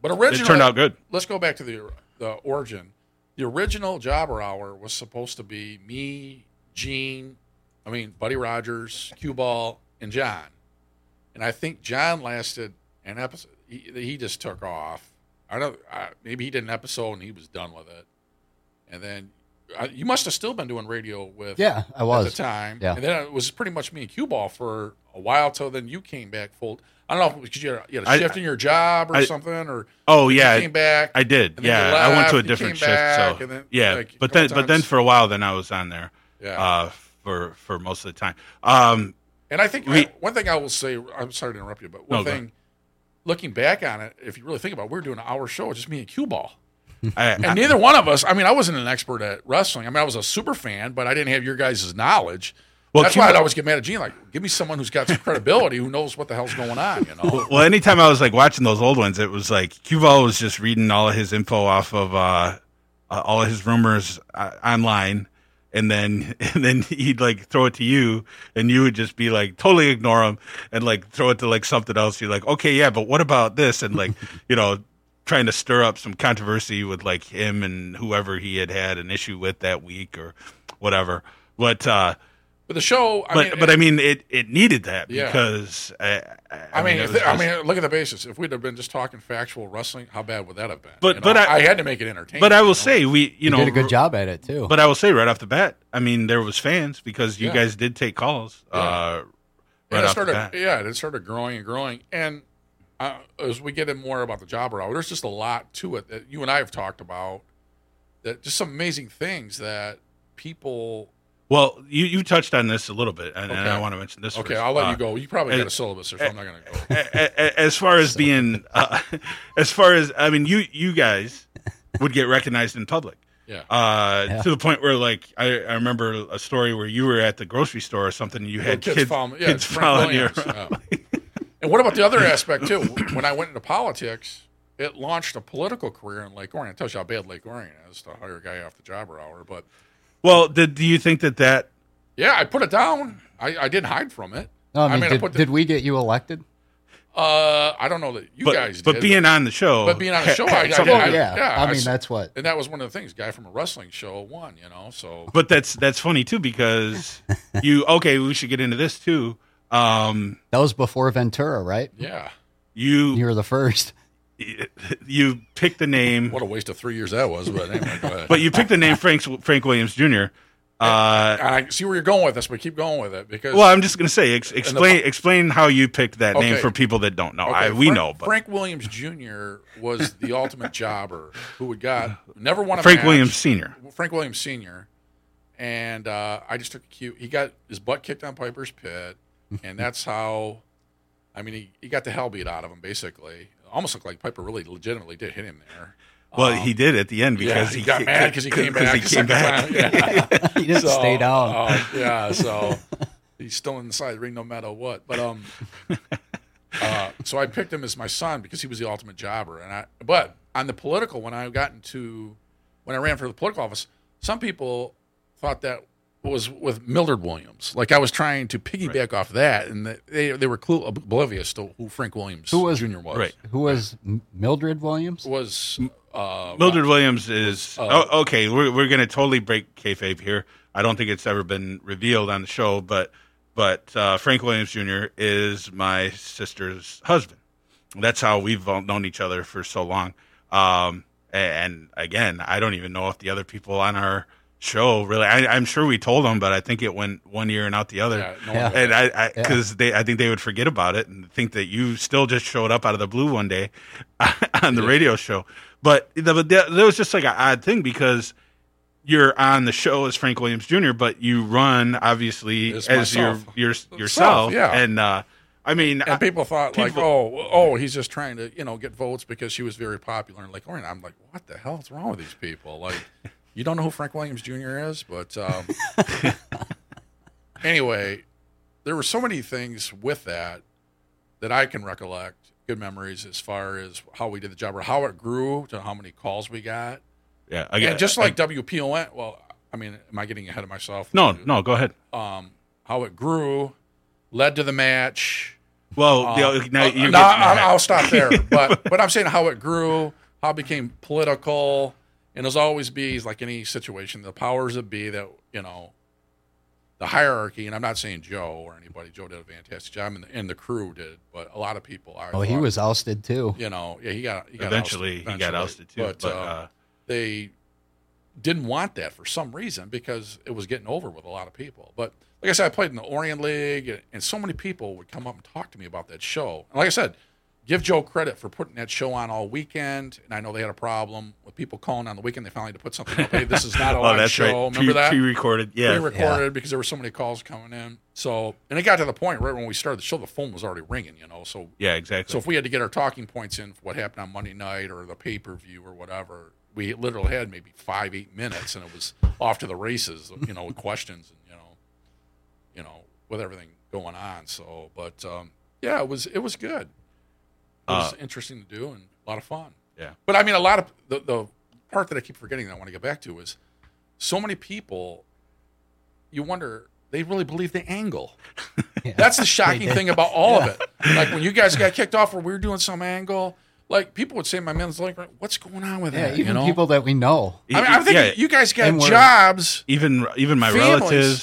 originally, it turned out good. Let's go back to the origin. The original Jobber Hour was supposed to be me, Gene. I mean, Buddy Rogers, Q Ball, and John. And I think John lasted an episode. He just took off. I don't. Maybe he did an episode and he was done with it. And then you must have still been doing radio with. Yeah, I was at the time. Yeah. And then it was pretty much me and Q Ball for a while till then you came back full. I don't know if because you had a shift in your job or something, or you came back. I did. Yeah, I went to a different shift. Back, so then, yeah, like, but then for a while, then I was on there. Yeah. For most of the time. And I think one thing I will say, I'm sorry to interrupt you, but one thing, looking back on it, if you really think about it, we were doing an hour show, just me and Q Ball. And neither one of us, I mean, I wasn't an expert at wrestling. I mean, I was a super fan, but I didn't have your guys' knowledge. Well, that's why I'd always get mad at Gene, like, give me someone who's got some credibility, who knows what the hell's going on, you know? Well, anytime I was, like, watching those old ones, it was like, Q Ball was just reading all of his info off of all of his rumors online. And then he'd like throw it to you, and you would just be like totally ignore him and like throw it to like something else. You're like, okay, yeah, but what about this? And like, you know, trying to stir up some controversy with like him and whoever he had an issue with that week or whatever. But the show, it needed that because I mean, look at the basis. If we'd have been just talking factual wrestling, how bad would that have been? But I had to make it entertaining. But I will say we did a good job at it too. But I will say right off the bat, I mean, there was fans because you guys did take calls. Yeah. It started growing and growing. And as we get in more about the Jobber Hour, there's just a lot to it that you and I have talked about. That just some amazing things that people. Well, you touched on this a little bit, and I want to mention this. Okay, first. I'll let you go. You probably got a syllabus, so I'm not going to go. As far as being, I mean, you guys would get recognized in public. Yeah. To the point where, like, I remember a story where you were at the grocery store or something, and you had kids following you. And what about the other aspect, too? When I went into politics, it launched a political career in Lake Orion. It tells you how bad Lake Orion is to hire a guy off the Jobber Hour, but... Well, do you think that... Yeah, I put it down. I didn't hide from it. No, I mean, did we get you elected? I don't know that guys did. But being on the show, I did. That's what... And that was one of the things. Guy from a wrestling show won, you know, so... But that's funny, too, because we should get into this, too. That was before Ventura, right? Yeah. You were the first... You picked the name. What a waste of 3 years that was. But anyway, go ahead. But you picked the name Frank Williams Jr. I see where you're going with this, but keep going with it because. Well, I'm just going to say explain how you picked that name for people that don't know. Okay. Frank Williams Jr. was the ultimate jobber who never won a match. Frank Williams Sr. And I just took a cue. He got his butt kicked on Piper's Pit, and that's how. I mean, he got the hell beat out of him basically. Almost looked like Piper really legitimately did hit him there. Well, he did at the end because he got mad because he came back. Yeah. He didn't stay down. So he's still inside the ring no matter what. But so I picked him as my son because he was the ultimate jobber. But on the political, when I ran for the political office, some people thought that was with Mildred Williams. Like I was trying to piggyback off that, and they were oblivious to who Frank Williams Jr. was. Right. Who was Mildred Williams? Mildred Williams is... okay, we're going to totally break kayfabe here. I don't think it's ever been revealed on the show, but Frank Williams Jr. is my sister's husband. that's how we've all known each other for so long. And again, I don't even know if the other people on our show really, I'm sure we told them, but I think it went one ear and out the other. Yeah, no yeah. And I think they would forget about it and think that you still just showed up out of the blue one day on the radio show. But there was just like an odd thing because you're on the show as Frank Williams Jr., but you run obviously yourself. Yeah. And, I mean, people thought like, he's just trying to, get votes because she was very popular in Lake Orion. I'm like, what the hell is wrong with these people? Like, you don't know who Frank Williams Jr. is, but anyway, there were so many things with that I can recollect, good memories as far as how we did the job or how it grew to how many calls we got. Yeah, again, and just like WPON. Well, I mean, am I getting ahead of myself? No, go ahead. How it grew led to the match. Well, I'll stop there. But I'm saying how it grew, how it became political, and as always be like any situation, the powers that be that the hierarchy. And I'm not saying Joe or anybody. Joe did a fantastic job, and the crew did. But a lot of people are. Oh, he was ousted too. Yeah, he got eventually got ousted too. But they didn't want that for some reason because it was getting over with a lot of people. But like I said, I played in the Orient League, and so many people would come up and talk to me about that show. And like I said, give Joe credit for putting that show on all weekend. And I know they had a problem with people calling on the weekend. They finally had to put something up. Hey, this is not a live show. Right. Remember that? Pre-recorded. Yeah. Pre-recorded because there were so many calls coming in. So, and it got to the point right when we started the show, the phone was already ringing, So yeah, exactly. So if we had to get our talking points in for what happened on Monday night or the pay-per-view or whatever, we literally had maybe 5-8 minutes, and it was off to the races, with questions and with everything going on. So, but it was good. It was interesting to do and a lot of fun. Yeah. But I mean, a lot of the part that I keep forgetting that I want to get back to is so many people. You wonder they really believe the angle. Yeah. That's the shocking thing about all of it. Like when you guys got kicked off, or we were doing some angle. Like, people would say, my man's like, what's going on with that? Yeah, even people that we know. I mean, I'm thinking you guys got jobs. Even my families,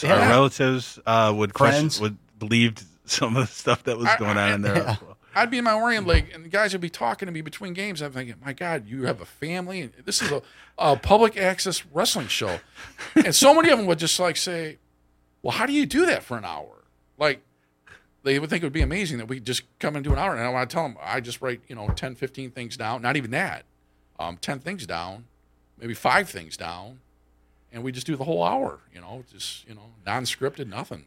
relatives, our relatives would believe some of the stuff that was going on in there. Yeah. I'd be in my Orient League, and the guys would be talking to me between games. I'm thinking, my God, you have a family, and this is a public access wrestling show. And so many of them would just, like, say, well, how do you do that for an hour? Like, they would think it would be amazing that we could just come and do an hour. And I want to tell them, I just write, 10, 15 things down. Not even that. 10 things down, maybe 5 things down. And we just do the whole hour, just, non-scripted, nothing,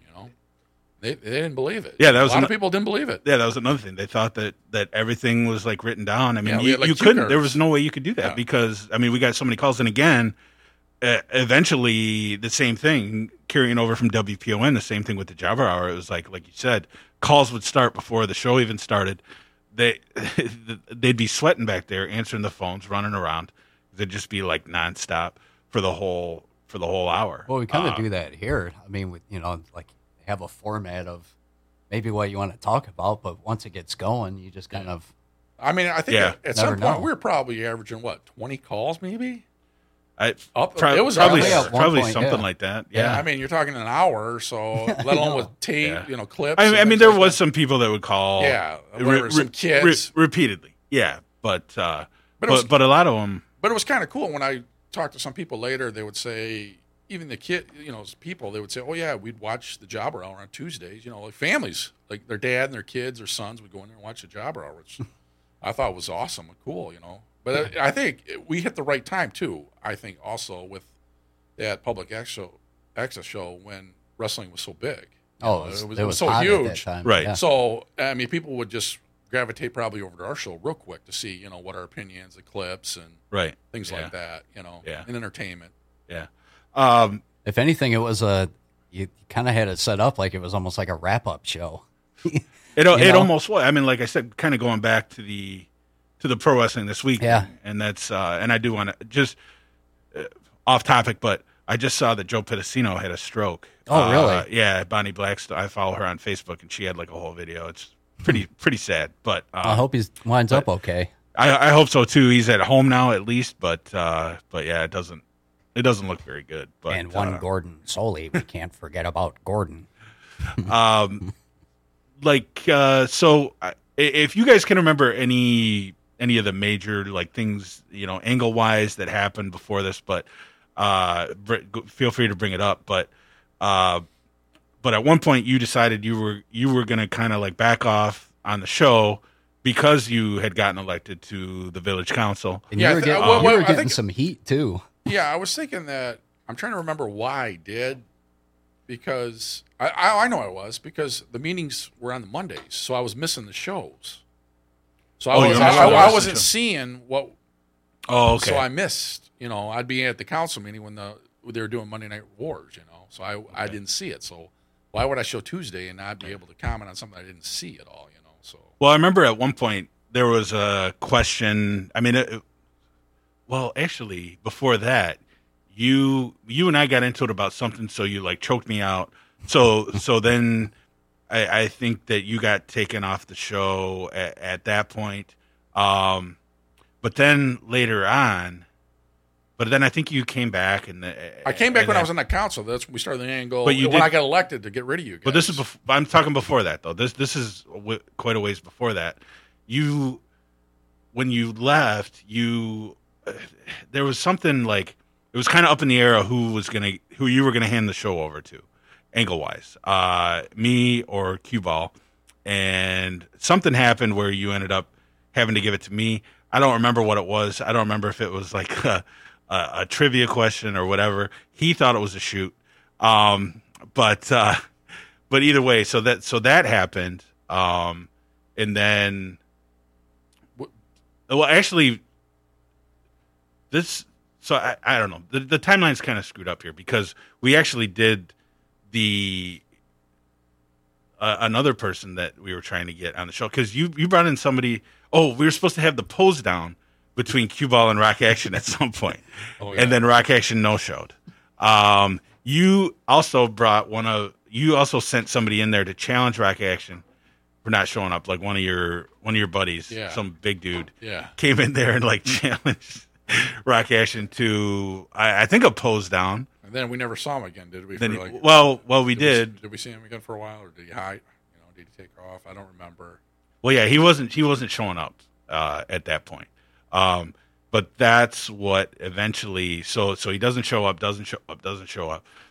They didn't believe it. Yeah, that was a lot of people didn't believe it. Yeah, that was another thing. They thought that everything was, like, written down. I mean, you couldn't. There was no way you could do that because, I mean, we got so many calls. And again, eventually the same thing carrying over from WPON, the same thing with the Jobber Hour. It was like you said, calls would start before the show even started. They'd be sweating back there, answering the phones, running around. They'd just be like nonstop for the whole hour. Well, we kind of do that here. I mean, with, like have a format of maybe what you want to talk about, but once it gets going, you just kind of, I mean, I think at some point we were probably averaging 20 calls maybe. It was probably point, something like that. Yeah. I mean, you're talking an hour or so, let alone with tape, clips. I mean, there was some people that would call, some kids repeatedly, but a lot of them. But it was kind of cool when I talked to some people later. They would say, even the kid, people, they would say, "Oh yeah, we'd watch the Jobber Hour on Tuesdays." Like families, like their dad and their kids or sons would go in there and watch the Jobber Hour, which I thought was awesome and cool. But I think we hit the right time, too, I think, also with that public access show when wrestling was so big. Oh, it was so huge. At that time. Right. Yeah. So, I mean, people would just gravitate probably over to our show real quick to see, what our opinions, the clips, and things like that, and entertainment. Yeah. If anything, it was you kind of had it set up like it was almost like a wrap-up show. It almost was. I mean, like I said, kind of going back to the pro wrestling this week. Yeah. And that's, and I do want to just off topic, but I just saw that Joe Pitticino had a stroke. Oh, really? Yeah. Bonnie Blackstone. I follow her on Facebook and she had like a whole video. It's pretty sad, but I hope he winds up okay. I hope so too. He's at home now at least, but yeah, it doesn't look very good, but and one Gordon Soley. We can't forget about Gordon. So if you guys can remember any of the major like things, you know, angle wise that happened before this, but feel free to bring it up. But at one point you decided you were going to kind of like back off on the show because you had gotten elected to the village council. And yeah, you were getting some heat too. Yeah, I was thinking that. I'm trying to remember why I did, because I know I was, because the meetings were on the Mondays, so I was missing the shows. So I wasn't seeing what. Oh, okay. So I missed. You know, I'd be at the council meeting when they were doing Monday Night Wars. You know, so I didn't see it. So why would I show Tuesday and not be able to comment on something I didn't see at all? You know, so. Well, I remember at one point there was a question. I mean, actually, before that. You and I got into it about something, so you like choked me out. So then I think that you got taken off the show at that point. But then later on, I think you came back I was on the council. That's when we started the angle. But I got elected to get rid of you guys. But this is I'm talking before that though. This is quite a ways before that. When you left, there was something like. It was kind of up in the air who you were gonna hand the show over to, angle wise, me or Q Ball, and something happened where you ended up having to give it to me. I don't remember what it was. I don't remember if it was like a trivia question or whatever. He thought it was a shoot, but either way, so that happened, and then, well, actually, this. So I don't know. The timeline's kind of screwed up here because we actually did the another person that we were trying to get on the show because you brought in somebody. Oh, we were supposed to have the pose down between Q Ball and Rock Action at some point. Oh, yeah. And then Rock Action no-showed. You also sent somebody in there to challenge Rock Action for not showing up. Like one of your buddies, some big dude, came in there and like challenged Rock Action to, I think, a pose down. And then we never saw him again, did we? We did. Did we see him again for a while, or did he hide? You know, did he take off? I don't remember. Well, yeah, he wasn't showing up at that point. But that's what eventually. So he doesn't show up.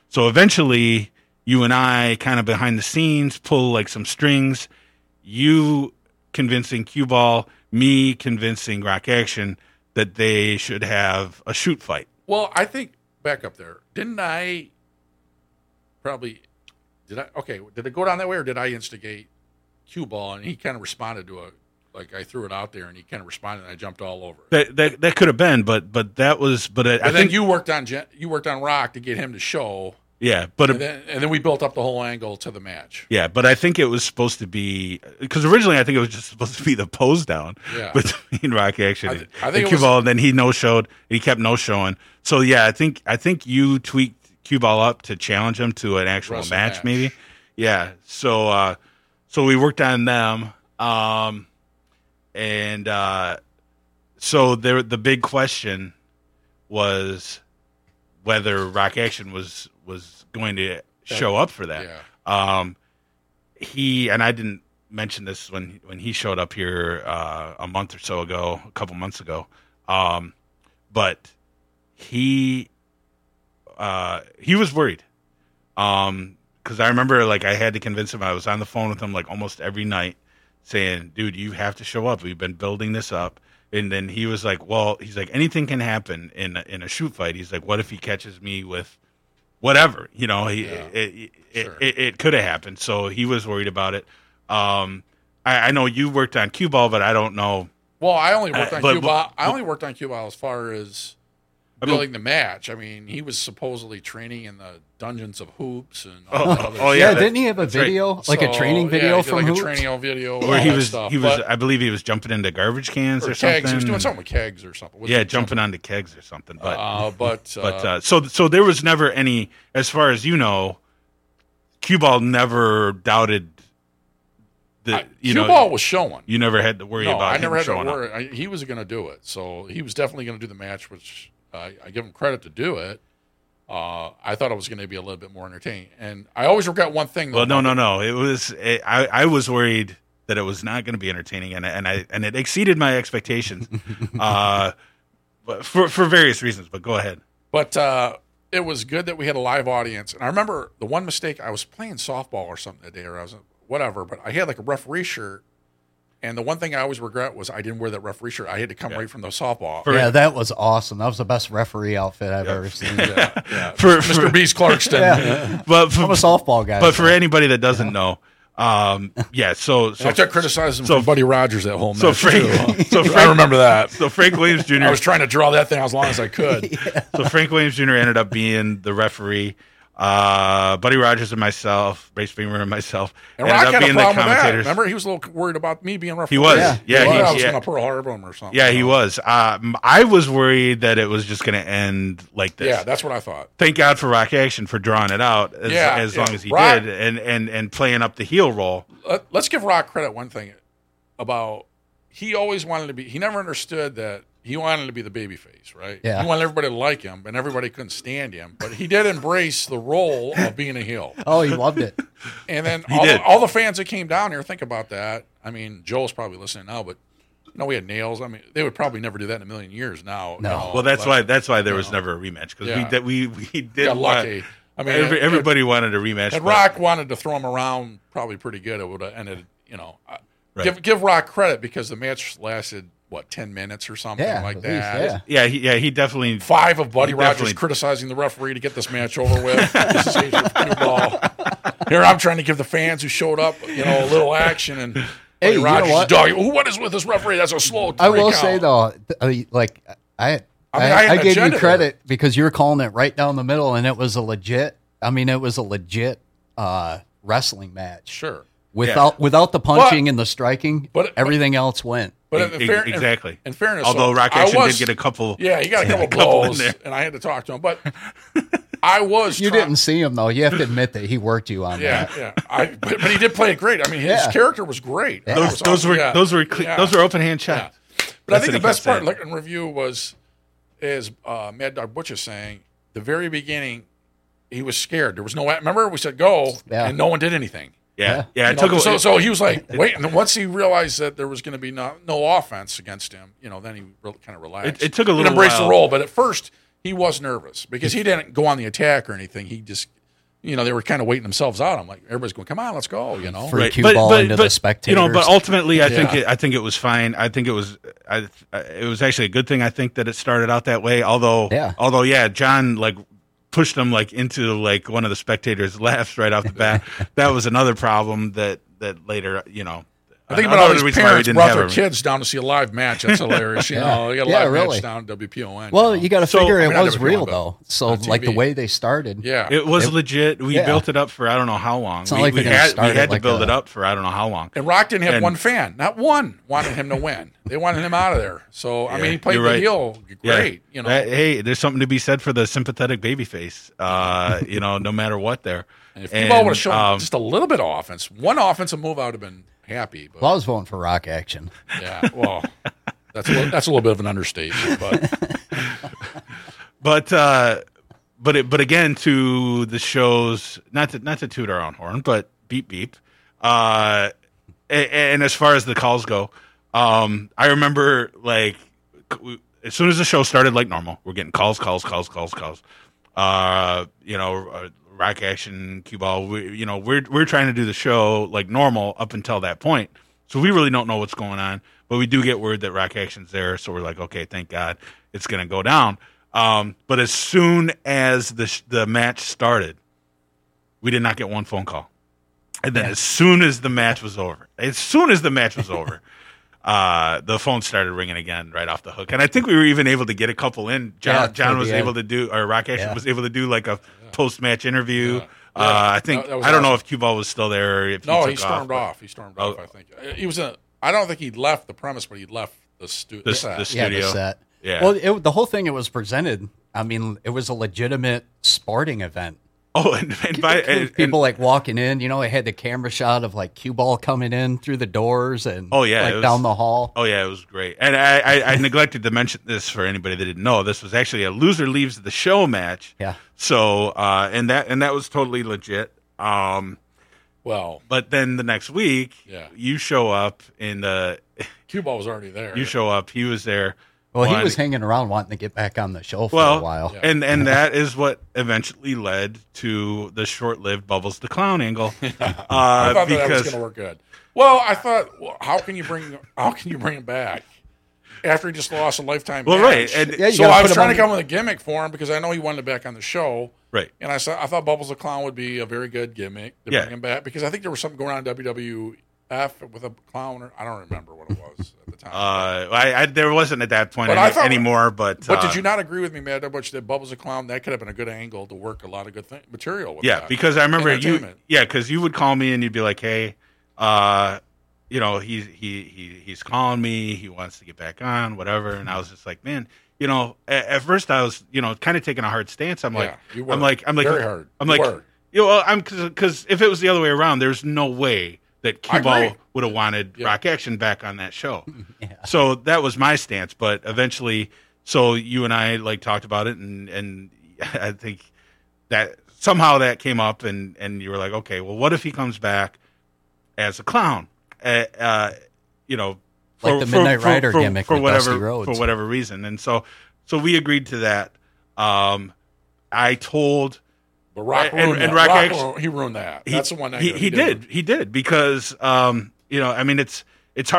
So eventually, you and I kind of behind the scenes pull like some strings. You convincing Q Ball, me convincing Rock Action that they should have a shoot fight. Well, I think back up there. Didn't I probably did I okay, did it go down that way or did I instigate Q Ball and he kind of responded to I threw it out there and he kind of responded and I jumped all over it. That could have been, but that was but I think you worked on Rock to get him to show. Yeah, but and then we built up the whole angle to the match. Yeah, but I think it was supposed to be because originally I think it was just supposed to be the pose down between Rock Action and Q Ball, and then he no showed. He kept no showing. So yeah, I think you tweaked Q Ball up to challenge him to an actual match, maybe. Yeah. So so we worked on them, so the big question was whether Rock Action was going to show up for that. Yeah. He and I didn't mention this when he showed up here a couple months ago. But he was worried because I remember like I had to convince him. I was on the phone with him like almost every night, saying, "Dude, you have to show up. We've been building this up." And then he was like, "Well, he's like anything can happen in a shoot fight." He's like, "What if he catches me with?" Whatever, you know, it could have happened. So he was worried about it. I know you worked on Q Ball, but I don't know. Well, I only worked on Q Ball. I only worked on Q Ball as far as building the match. I mean, he was supposedly training in the dungeons of hoops and all that other stuff. Yeah, didn't he have a video, right. Like a training video from hoops? A training video where I believe he was jumping into garbage cans or something. Kegs. He was doing something with kegs or something. Jumping onto kegs or something. So there was never any, as far as you know, Q Ball never doubted that Q Ball was showing. You never had to worry about him showing up. He was going to do it, so he was definitely going to do the match, which. I give him credit to do it. I thought it was going to be a little bit more entertaining, and I always regret one thing. Well, no. It was I was worried that it was not going to be entertaining, and it exceeded my expectations, for various reasons. But go ahead. But it was good that we had a live audience. And I remember the one mistake, I was playing softball or something that day, or I was whatever, but I had like a referee shirt. And the one thing I always regret was I didn't wear that referee shirt. I had to come right from the softball. Yeah, that was awesome. That was the best referee outfit I've ever seen. For Mr. B's Clarkston. But I'm a softball guy. But for anybody that doesn't know, So I took criticism from Buddy Rogers at home. So Frank, I remember that. So Frank Williams Jr. I was trying to draw that thing as long as I could. So Frank Williams Jr. ended up being the referee. Buddy Rogers and myself, Brace Beamer and myself, and ended up being the commentators. Remember, he was a little worried about me being a referee. He was, he was going to Pearl Harbor him or something. Yeah, he was. I was worried that it was just going to end like this. Yeah, that's what I thought. Thank God for Rock Action for drawing it out as long as he did, and playing up the heel role. Let's give Rock credit. One thing about he always wanted to be. He never understood that. He wanted to be the babyface, right? Yeah. He wanted everybody to like him, and everybody couldn't stand him. But he did embrace the role of being a heel. Oh, he loved it. And then all the fans that came down here, think about that. I mean, Joel's probably listening now, but we had Nails. I mean, they would probably never do that in a million years now. No. Well, that's why there was never a rematch, because we did. Got lucky. I mean, everybody wanted a rematch. Had Rock wanted to throw him around, probably pretty good. It would have ended. Give Rock credit, because the match lasted. What, 10 minutes or something like that? He definitely. 5 of Buddy Rogers criticizing the referee to get this match over with. This is Q Ball. Here I'm trying to give the fans who showed up, a little action, and Buddy Rogers, what is with this referee? That's a slow. I will say though, I gave you credit because you were calling it right down the middle, and it was a legit. I mean, it was a legit wrestling match. Sure. Without the punching and the striking, but everything else went. But in fairness, although Rock Action did get a couple. Yeah, he got a couple blows, and I had to talk to him. But I was. You didn't see him though. You have to admit that he worked you on that. Yeah, yeah. But he did play it great. I mean, his character was great. Yeah. Those were open hand shots. Yeah. But I think the best part, in review, is Mad Dog Butch is saying the very beginning, he was scared. There was no. Remember we said go, and no one did anything. Yeah. So he was like, wait. And then once he realized that there was going to be no offense against him, then he kind of relaxed. It took a little while. He embraced the role, but at first he was nervous because he didn't go on the attack or anything. He just, they were kind of waiting themselves out. I'm like, everybody's going, come on, let's go. Free cue ball into the spectators. But ultimately, I think it was fine. I think it was actually a good thing. I think that it started out that way. Although, John pushed him into one of the spectators' laps right off the bat. That was another problem that later, I think about all his parents brought their kids down to see a live match. That's hilarious. You got a live match down at WPON. Well, you got to figure it was real though. So the way they started, it was legit. We built it up for I don't know how long. We had to build it up for I don't know how long. And Rock didn't have one fan, not one, wanted him to win. They wanted him out of there. So I mean, he played the heel great. Yeah. Hey, there's something to be said for the sympathetic babyface. No matter what there. And if Q Ball would have shown just a little bit of offense, one offensive move, I would have been happy. But I was voting for Rock Action. Yeah, well, that's a little bit of an understatement, but again, to the shows, not to toot our own horn, but beep beep. And as far as the calls go, I remember as soon as the show started, like normal, we're getting calls. Rock Action, Q Ball, we're trying to do the show like normal up until that point. So we really don't know what's going on, but we do get word that Rock Action's there. So we're like, okay, thank God it's going to go down. But as soon as the match started, we did not get one phone call. And then as soon as the match was over, the phone started ringing again right off the hook. And I think we were even able to get a couple in. John was able to do, or Rock Action was able to do like a post-match interview. I think I don't know if Q Ball was still there. Or if he stormed off. He stormed off. I think he was. I don't think he left the premise, but he left the studio. Yeah, the set. Yeah. Well, the whole thing it was presented. I mean, it was a legitimate sporting event. Oh, and people walking in. They had the camera shot of Q Ball coming in through the doors and down the hall. Oh yeah, it was great. And I neglected to mention this for anybody that didn't know. This was actually a loser leaves the show match. Yeah. So and that was totally legit. Well, but then the next week, you show up in the Q Ball was already there. You show up, he was there. Well, he was hanging around wanting to get back on the show for a while. Yeah. And that is what eventually led to the short-lived Bubbles the Clown angle. I thought that was going to work good. Well, I thought, how can you bring him back after he just lost a lifetime match? Right. And, so I was trying to come with a gimmick for him because I know he wanted it back on the show. Right. And I thought Bubbles the Clown would be a very good gimmick to bring him back because I think there was something going on in WWE. With a clown, or I don't remember what it was at the time. There wasn't at that point anymore. But did you not agree with me, Mad Dog Butch, that Bubbles a Clown, that could have been a good angle to work a lot of good material with? Yeah, that. Because I remember because you would call me and you'd be like, hey, he's calling me, he wants to get back on, whatever, and I was just like, man. You know, at first I was, kind of taking a hard stance. I'm like, very hard. I'm like, because if it was the other way around, there's no way that Q Ball would have wanted Rock Action back on that show. Yeah. So that was my stance. But eventually, so you and I talked about it, and I think that somehow that came up, and you were like, okay, well, what if he comes back as a clown? The Midnight Rider gimmick for whatever reason. And so we agreed to that. I told. But Rock ruined that. He ruined that. That's the one that he did. He did because, it's hard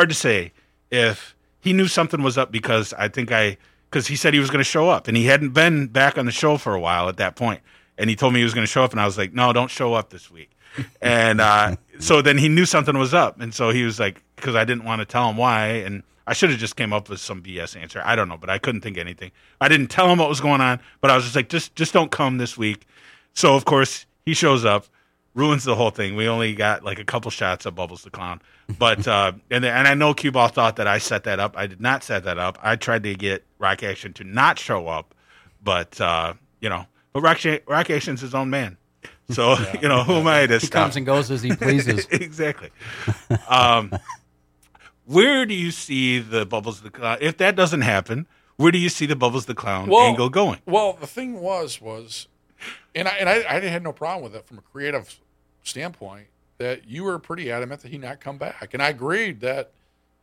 to say if he knew something was up because because he said he was going to show up and he hadn't been back on the show for a while at that point. And he told me he was going to show up and I was like, no, don't show up this week. And so then he knew something was up. And so he was like, because I didn't want to tell him why. And I should have just came up with some BS answer. I don't know, but I couldn't think of anything. I didn't tell him what was going on, but I was just like, just don't come this week. So, of course, he shows up, ruins the whole thing. We only got a couple shots of Bubbles the Clown. But and I know Q Ball thought that I set that up. I did not set that up. I tried to get Rock Action to not show up. But, but Rock Action's his own man. So, who am I to stop? He comes and goes as he pleases. Exactly. Where do you see the Bubbles the Clown? If that doesn't happen, where do you see the Bubbles the Clown angle going? Well, the thing was... And I had no problem with it from a creative standpoint that you were pretty adamant that he not come back. And I agreed that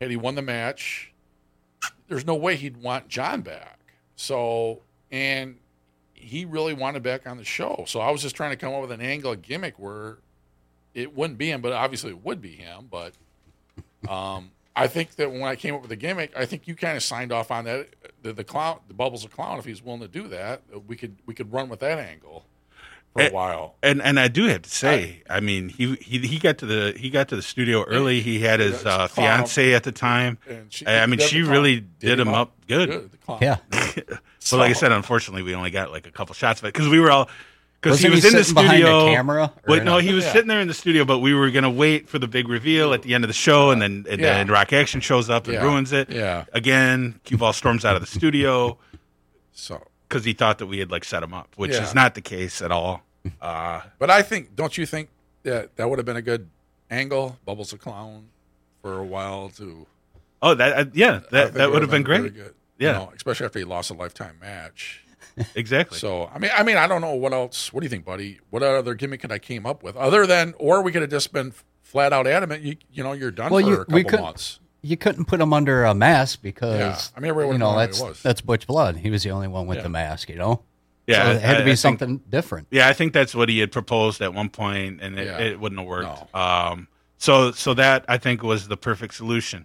had he won the match, there's no way he'd want John back. So, and he really wanted back on the show. So I was just trying to come up with an angle, a gimmick where it wouldn't be him, but obviously it would be him. But I think that when I came up with the gimmick, I think you kind of signed off on that. The clown, the Bubbles a Clown, if he's willing to do that, we could run with that angle for a while. And I do have to say, he got to the studio early. He had his fiance at the time. And she really did him up good. Yeah. But so, like I said, unfortunately, we only got a couple shots of it because we were all. Because he was in the studio. Camera he was sitting there in the studio, but we were going to wait for the big reveal at the end of the show, and then Rock Action shows up and ruins it. Yeah. Again, Q Ball storms out of the studio because he thought that we had set him up, which is not the case at all. But I think, don't you think that would have been a good angle, Bubbles a Clown, for a while too? Oh, that would have been great. Really good, especially after he lost a lifetime match. Exactly. So I mean, I don't know what else. What do you think, buddy? What other gimmick could I came up with other than, or we could have just been flat out adamant. You're done for a couple months. You couldn't put him under a mask because that's Butch Blood. He was the only one with the mask. Yeah, so it had to be something different. Yeah, I think that's what he had proposed at one point, and it wouldn't have worked. No. So that I think was the perfect solution.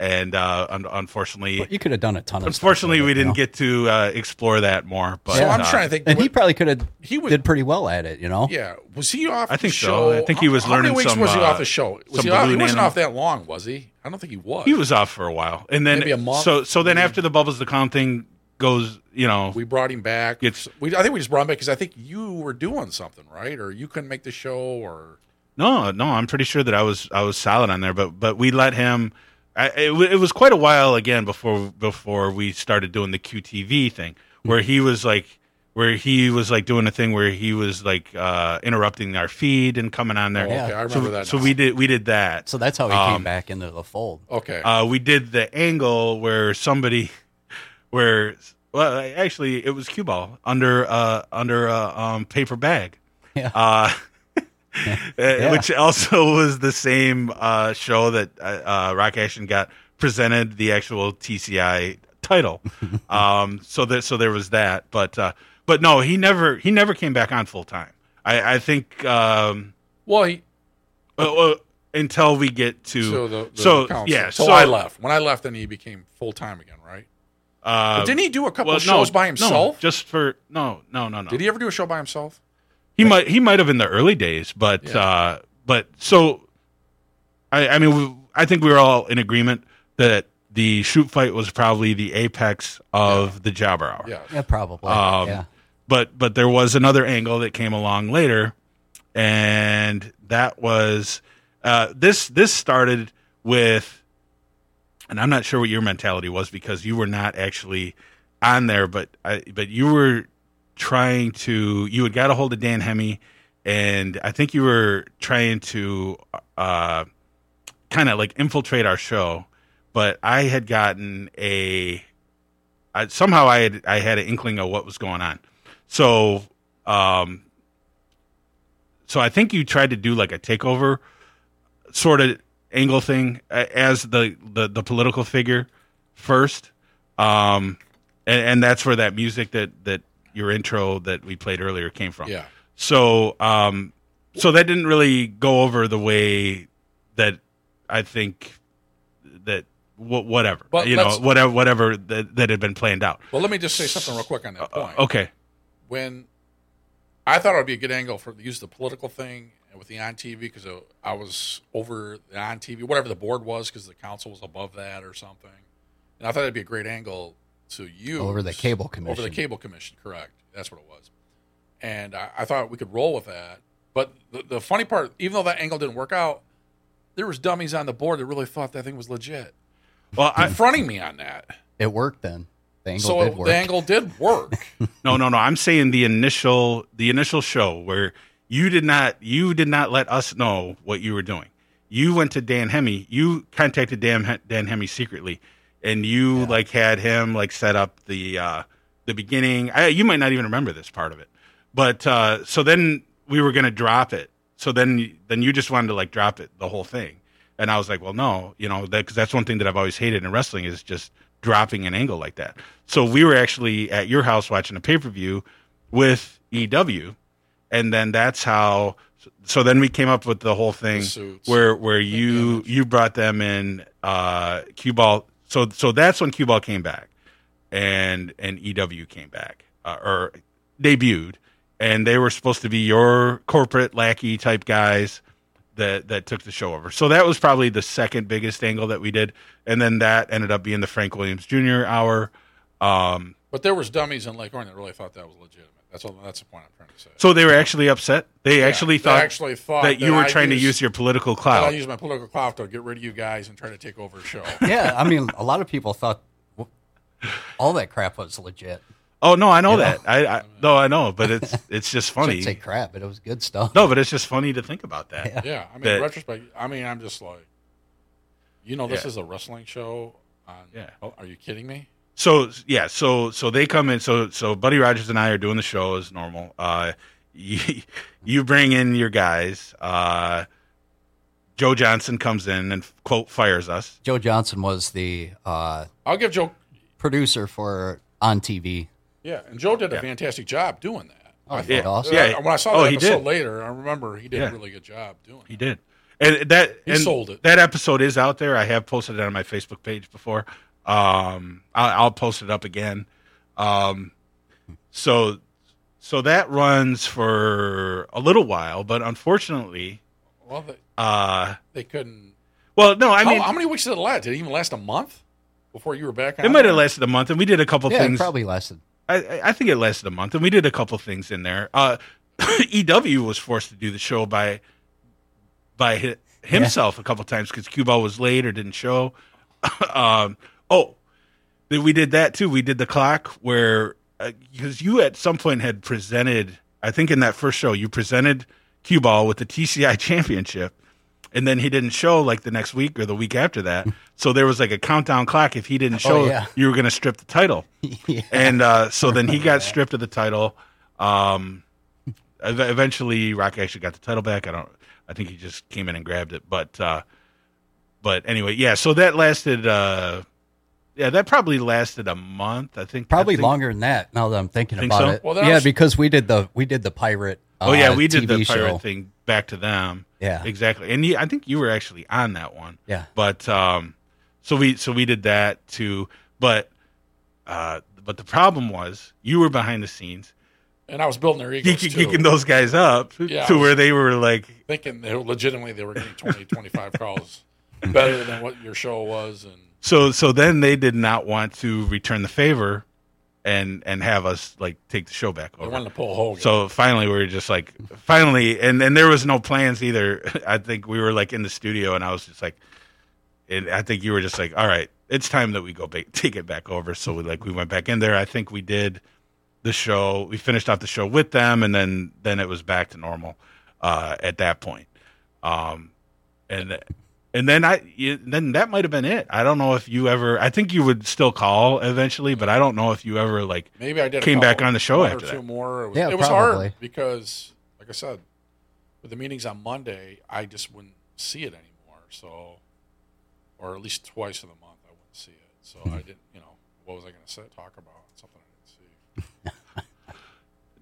And unfortunately, but you could have done a ton of. Unfortunately, we didn't get to explore that more. But so I'm trying to think, and he probably could have. He did pretty well at it, Yeah, was he off? I think the show? So. I think he was learning. How many weeks was he off the show? He wasn't off that long, was he? I don't think he was. He was off for a while, and then maybe a month. So then after the Bubbles the Clown thing goes, we brought him back. I think we just brought him back because I think you were doing something right, or you couldn't make the show, or no. I'm pretty sure that I was solid on there, but we let him. It was quite a while again before we started doing the QTV thing, where he was doing a thing where he was interrupting our feed and coming on there. Oh, okay. I remember that. So we did that. So that's how he came back into the fold. Okay. We did the angle where actually it was Q Ball under paper bag. Yeah. Yeah. Which also was the same show that Rock Action got presented the actual TCI title. So there was that, but no, he never came back on full time. I think until we get to so I left. When I left, then he became full time again, right? But didn't he do a couple of shows by himself? No. Did he ever do a show by himself? He might have in the early days, but yeah. I think we were all in agreement that the shoot fight was probably the apex of the Jobber Hour. Yeah, probably. But there was another angle that came along later, and that was this started with, and I'm not sure what your mentality was because you were not actually on there, but you were trying to, you had got a hold of Dan Hemmy, and I think you were trying to kind of like infiltrate our show, but I had gotten somehow I had an inkling of what was going on. So I think you tried to do like a takeover sort of angle thing as the political figure first. And that's where that music that your intro that we played earlier came from. Yeah. So that didn't really go over the way that I think that whatever, but you know, whatever that had been planned out. Well, let me just say something real quick on that point. Okay. When I thought it would be a good angle for use the political thing with the on TV, because I was over the on TV, whatever the board was, because the council was above that or something. And I thought it'd be a great angle to use over the cable commission. Correct. That's what it was. And I thought we could roll with that. But the funny part, even though that angle didn't work out, there was dummies on the board that really thought that thing was legit. Well, confronting me on that. It worked then. The angle did work. No. I'm saying the initial show where you did not let us know what you were doing. You went to Dan Hemmy. You contacted Dan Hemmy secretly, and you had him set up the beginning. You might not even remember this part of it, but so then we were going to drop it. So then you just wanted to drop it, the whole thing. And I was like, well, no, because that's one thing that I've always hated in wrestling is just dropping an angle like that. So we were actually at your house watching a pay-per-view with EW, and then that's how so then we came up with the whole thing where you brought them in Q Ball. So that's when Q Ball came back and EW came back or debuted, and they were supposed to be your corporate lackey type guys that took the show over. So that was probably the second biggest angle that we did. And then that ended up being the Frank Williams Jr. hour. But there was dummies in Lake Orion that really thought that was legitimate. That's the point I'm trying to say. So they were actually upset? They actually thought that you were trying to use your political clout. I used my political clout to get rid of you guys and try to take over a show. Yeah, I mean, a lot of people thought all that crap was legit. Oh, no, I know that. I know, but it's just funny. I shouldn't say crap, but it was good stuff. No, but it's just funny to think about that. Yeah, in retrospect, I'm just this is a wrestling show. Are you kidding me? So they come in. So Buddy Rogers and I are doing the show as normal. You bring in your guys. Joe Johnson comes in and, quote, fires us. Joe Johnson was the producer for on TV. Yeah, and Joe did a fantastic job doing that. Oh, I thought awesome. Yeah. When I saw that episode later, I remember he did a really good job doing it. He did. And he sold it. That episode is out there. I have posted it on my Facebook page before. I'll post it up again. So that runs for a little while, but unfortunately... Well, they couldn't... Well, no, how many weeks did it last? Did it even last a month before you were back on? It might have lasted a month, and we did a couple things. Yeah, it probably lasted... I think it lasted a month, and we did a couple things in there. EW was forced to do the show by himself a couple times because Q Ball was late or didn't show. We did that too. We did the clock where because you at some point had presented, I think in that first show, you presented Q Ball with the TCI championship, and then he didn't show the next week or the week after that. So there was a countdown clock. If he didn't show, you were going to strip the title. Yeah. And so then he got stripped of the title. Eventually, Rock Action got the title back. I think he just came in and grabbed it. But anyway, yeah. So that lasted. That probably lasted a month. I think longer than that. Now that I'm thinking about it. Well, because we did the pirate. Oh yeah, we did the pirate thing back to them. Yeah, exactly. And I think you were actually on that one. Yeah. But so we did that too. But the problem was you were behind the scenes. And I was building their egos, geeking those guys up to where they were like... Thinking they were getting 20, 25 calls better than what your show was. And So then they did not want to return the favor and have us like take the show back over. They wanted to pull Hogan. So finally we were just like... And there was no plans either. I think we were like in the studio and I was just like... And I think you were just like, all right, it's time that we go take it back over. So we went back in there. I think we did... the show, we finished off the show with them, and then it was back to normal at that point. And then that might have been it. I don't know if you ever. I think you would still call eventually, but I don't know if you ever like. Maybe I did came back on the show after two that. More. It was hard because, like I said, with the meetings on Monday, I just wouldn't see it anymore. So, or at least twice in the month, I wouldn't see it. So I didn't. You know, what was I going to talk about? Something.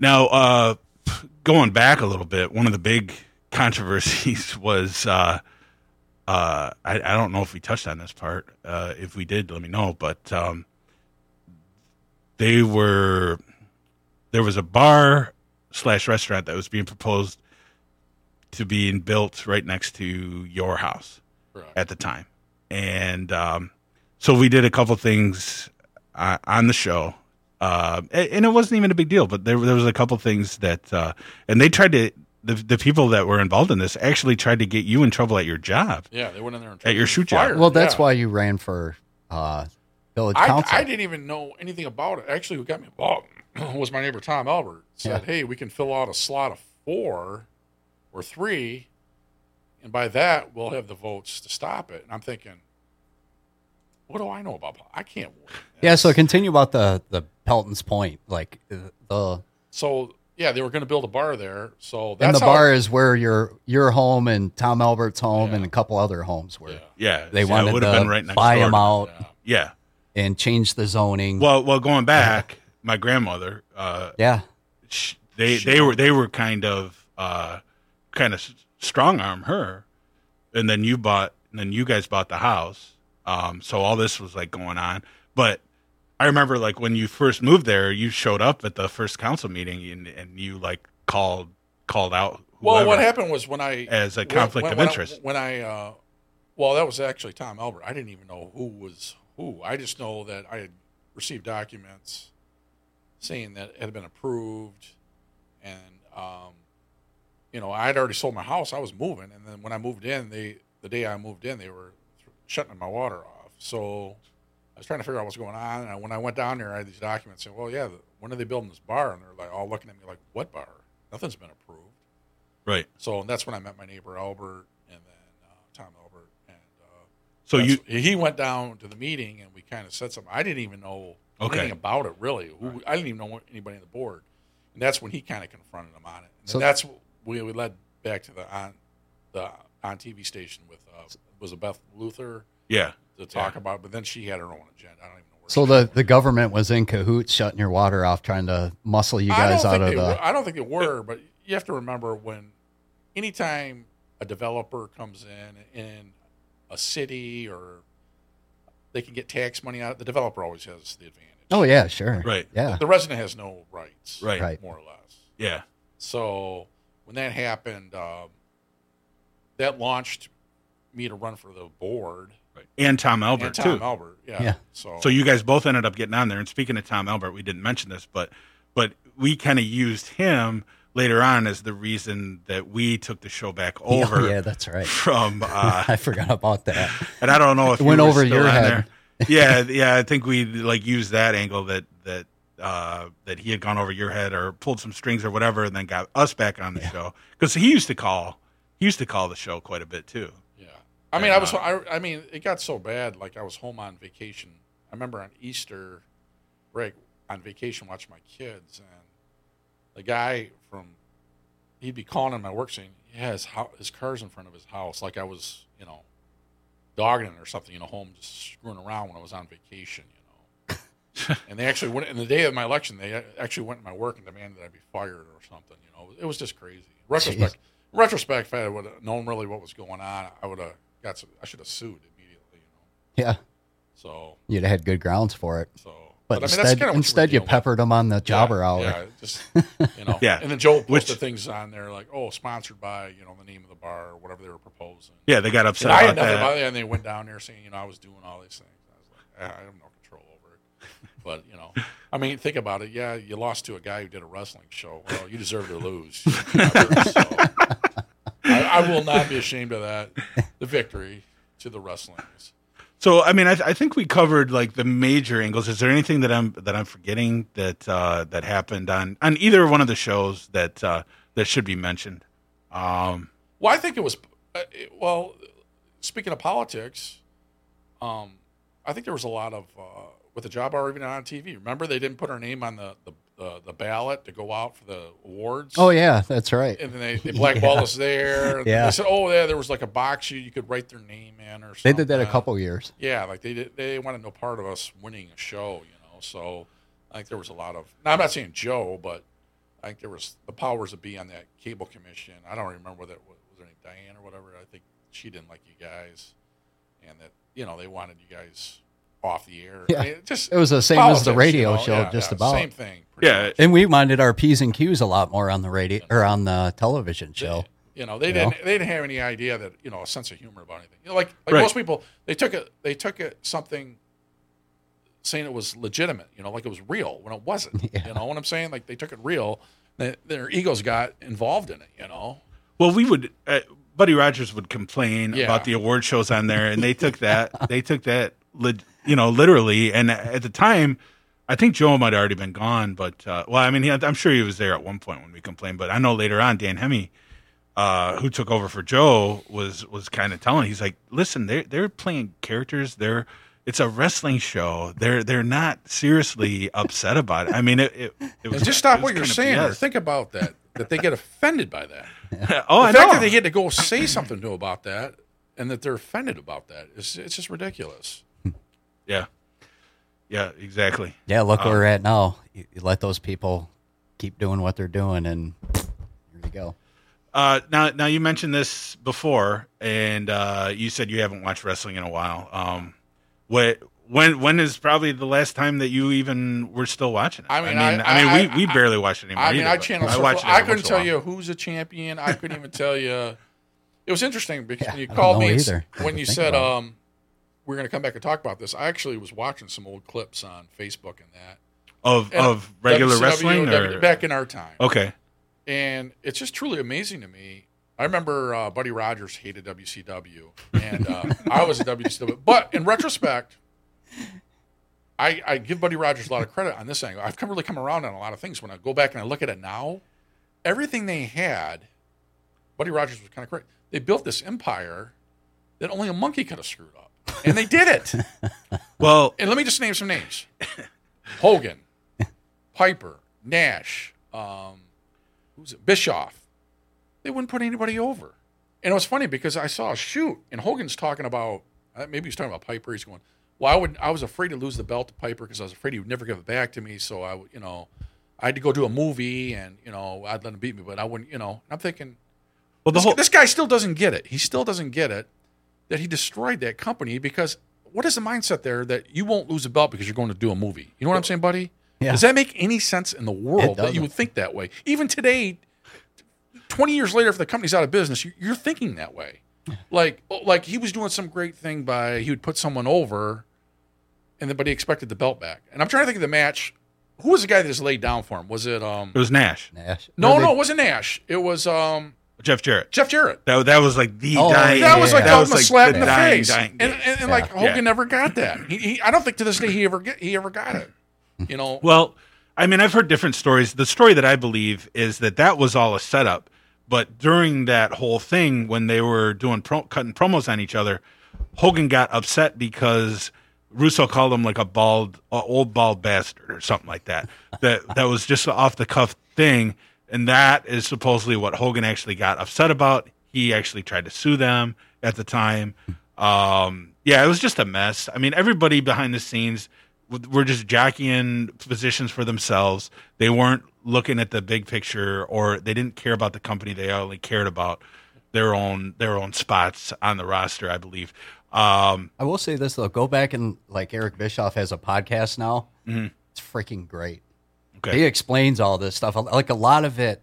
Now, going back a little bit, one of the big controversies was, I don't know if we touched on this part. If we did, let me know. But there was a bar/restaurant that was being proposed to being built right next to your house at the time. And so we did a couple things on the show. And it wasn't even a big deal, but there was a couple things that, and they tried to, the people that were involved in this actually tried to get you in trouble at your job. Yeah, they went in there and at your shoot job. Well, that's why you ran for village council. I didn't even know anything about it. Actually, who got me involved was my neighbor Tom Albert. Said, "Hey, we can fill out a slot of 4 or 3, and by that we'll have the votes to stop it." And I'm thinking, what do I know about? I can't work. Yeah, so continue about the Pelton's Point, like they were going to build a bar there. So that's and the bar is where your home and Tom Albert's home and a couple other homes were. Yeah, they wanted to buy them out. Yeah, and change the zoning. Well, going back, my grandmother. They were kind of strong arm her, and then you guys bought the house. So all this was like going on, but I remember like when you first moved there, you showed up at the first council meeting and you like called out. Well, what happened was as a conflict of interest. That was actually Tom Albert. I didn't even know who was who. I just know that I had received documents saying that it had been approved and, I'd already sold my house. I was moving. And then when I moved in, the day I moved in, they were shutting my water off. So I was trying to figure out what's going on. And when I went down there, I had these documents saying, when are they building this bar? And they're like, all looking at me like, what bar? Nothing's been approved. Right. So that's when I met my neighbor, Albert, and then Tom Albert. And he went down to the meeting and we kind of said something. I didn't even know anything about it, really. Right. I didn't even know anybody on the board. And that's when he kind of confronted him on it. And so that's what we led back to the TV station with was a Beth Luther to talk about, but then she had her own agenda. I don't even know where. So the government was in cahoots, shutting your water off, trying to muscle you guys out of the. I don't think they were, but you have to remember when, anytime a developer comes in a city or they can get tax money out, the developer always has the advantage. Oh yeah, sure, right, yeah. The resident has no rights, right, more or less. Yeah. So when that happened, that launched me to run for the board, right. And Tom Albert too. Yeah. So you guys both ended up getting on there. And speaking of Tom Albert, we didn't mention this, but we kind of used him later on as the reason that we took the show back over. Oh, yeah, that's right. From I forgot about that. And I don't know if it went over your head. There. Yeah. I think we like used that angle that he had gone over your head or pulled some strings or whatever, and then got us back on the show because he used to call. He used to call the show quite a bit too. I mean, it got so bad. Like I was home on vacation. I remember on Easter break on vacation, watching my kids, and the guy from he'd be calling on my work saying, yeah, his car's in front of his house. Like I was, you know, dogging it or something, you know, home just screwing around when I was on vacation, you know. And they actually went, in the day of my election, they actually went to my work and demanded that I be fired or something, you know. It was just crazy. In retrospect, if I would have known really what was going on, I would have got some, I should have sued immediately, you know. Yeah. So. You'd have had good grounds for it. So. But instead, I mean, that's kind of instead you peppered them on the Jobber Hour. Yeah, just, you know. Yeah. And then Joel posted things on there like, oh, sponsored by, you know, the name of the bar or whatever they were proposing. Yeah, they got upset about that. And they went down there saying, you know, I was doing all these things. I was like, I have no control over it. But, you know, I mean, think about it. Yeah, you lost to a guy who did a wrestling show. Well, you deserve to lose. So I will not be ashamed of that, the victory to the wrestlings. So, I mean, I think we covered like the major angles. Is there anything that I'm forgetting that happened on either one of the shows that should be mentioned? Well, I think it was speaking of politics, I think there was a lot of with the Job Hour even on TV. Remember, they didn't put her name on the ballot to go out for the awards. Oh yeah, that's right. And then they blackballed us there. And yeah. They said, oh yeah, there was like a box you could write their name in or something. They did that a couple years. Yeah, like they wanted no part of us winning a show, you know. So I think there was a lot of. Now I'm not saying Joe, but I think there was the powers that be on that cable commission. I don't remember whether it was her name Diane or whatever. I think she didn't like you guys, and that you know they wanted you guys off the air. Yeah. I mean, it was the same politics, as the radio show, yeah, just about. Same thing. Yeah. Much. And we minded our P's and Q's a lot more on the radio or on the television show. They didn't have any idea that, you know, a sense of humor about anything. You know, like right. Most people, they took it something saying it was legitimate, you know, like it was real when it wasn't. Yeah. You know what I'm saying? Like they took it real, their egos got involved in it, you know. Well, we would Buddy Rogers would complain about the award shows on there and they took that you know, literally. And at the time, I think Joe might have already been gone, but, I mean, I'm sure he was there at one point when we complained, but I know later on, Dan Hemmy, who took over for Joe, was kind of telling, he's like, listen, they're playing characters. It's a wrestling show. They're not seriously upset about it. I mean, it was just stop what you're saying or think about that they get offended by that. Yeah. Oh, I know. The fact that they get to go say something new about that and that they're offended about that, it's just ridiculous. Yeah. Yeah, exactly. Yeah, look where we're at now. You let those people keep doing what they're doing, and there you go. Now you mentioned this before, and you said you haven't watched wrestling in a while. When is probably the last time that you even were still watching it? I mean, we barely watch it anymore. I mean, I couldn't tell you who's a champion. I couldn't even tell you. It was interesting because when you called me when you said we're going to come back and talk about this. I actually was watching some old clips on Facebook and that. Of regular WCW, wrestling? Or? Back in our time. Okay. And it's just truly amazing to me. I remember Buddy Rogers hated WCW, and I was a WCW. But in retrospect, I give Buddy Rogers a lot of credit on this angle. I've really come around on a lot of things. When I go back and I look at it now, everything they had, Buddy Rogers was kind of correct. They built this empire that only a monkey could have screwed up. And they did it. Well, and let me just name some names: Hogan, Piper, Nash, Bischoff. They wouldn't put anybody over. And it was funny because I saw a shoot, and Hogan's talking about maybe he's talking about Piper. He's going, "Well, I was afraid to lose the belt to Piper because I was afraid he would never give it back to me. So I had to go do a movie, and you know, I'd let him beat me, but I wouldn't, you know." And I'm thinking, well, this guy still doesn't get it. He still doesn't get it. That he destroyed that company because what is the mindset there that you won't lose a belt because you're going to do a movie? You know what I'm saying, buddy? Yeah. Does that make any sense in the world that you would think that way? Even today, 20 years later, if the company's out of business, you're thinking that way. Like he was doing some great thing by he would put someone over, and then but he expected the belt back. And I'm trying to think of the match. Who was the guy that just laid down for him? Was it? It was Nash. No, it wasn't Nash. It was. Jeff Jarrett. That was like the dying. That was like a slap in the face. And like Hogan never got that. He I don't think to this day he ever got it. You know. Well, I mean, I've heard different stories. The story that I believe is that was all a setup. But during that whole thing, when they were doing cutting promos on each other, Hogan got upset because Russo called him like a old bald bastard or something like that. That was just an off the cuff thing. And that is supposedly what Hogan actually got upset about. He actually tried to sue them at the time. Yeah, it was just a mess. I mean, everybody behind the scenes were just jockeying positions for themselves. They weren't looking at the big picture, or they didn't care about the company. They only cared about their own spots on the roster, I believe. I will say this, though. Go back and, like, Eric Bischoff has a podcast now. Mm-hmm. It's freaking great. Okay. He explains all this stuff. Like, a lot of it,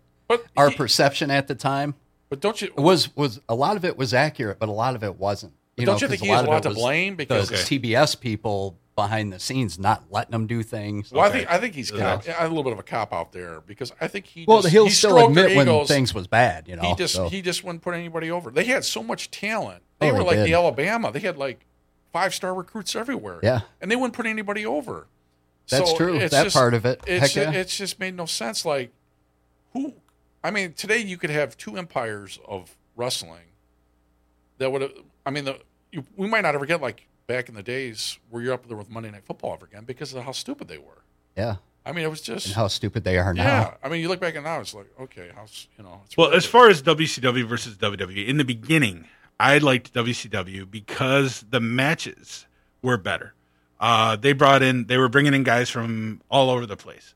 our perception at the time. But don't you... Was a lot of it was accurate, but a lot of it wasn't. Don't you think he has a lot to blame? Because TBS people behind the scenes not letting them do things. Well, I think he's a little bit of a cop-out there, because I think he... Well, he'll still admit when things was bad, you know. He just wouldn't put anybody over. They had so much talent. They were like the Alabama. They had like 5-star recruits everywhere. Yeah. And they wouldn't put anybody over. That's true. That part of it. It's just made no sense. Like, who... I mean, today you could have two empires of wrestling that would have... I mean, we might not ever get like back in the days where you're up there with Monday Night Football ever again because of how stupid they were. Yeah. I mean, it was just... And how stupid they are now. Yeah. I mean, you look back and now it's like, okay, how's, you know... It's well, as far as WCW versus WWE, in the beginning... I liked WCW because the matches were better. They were bringing in guys from all over the place.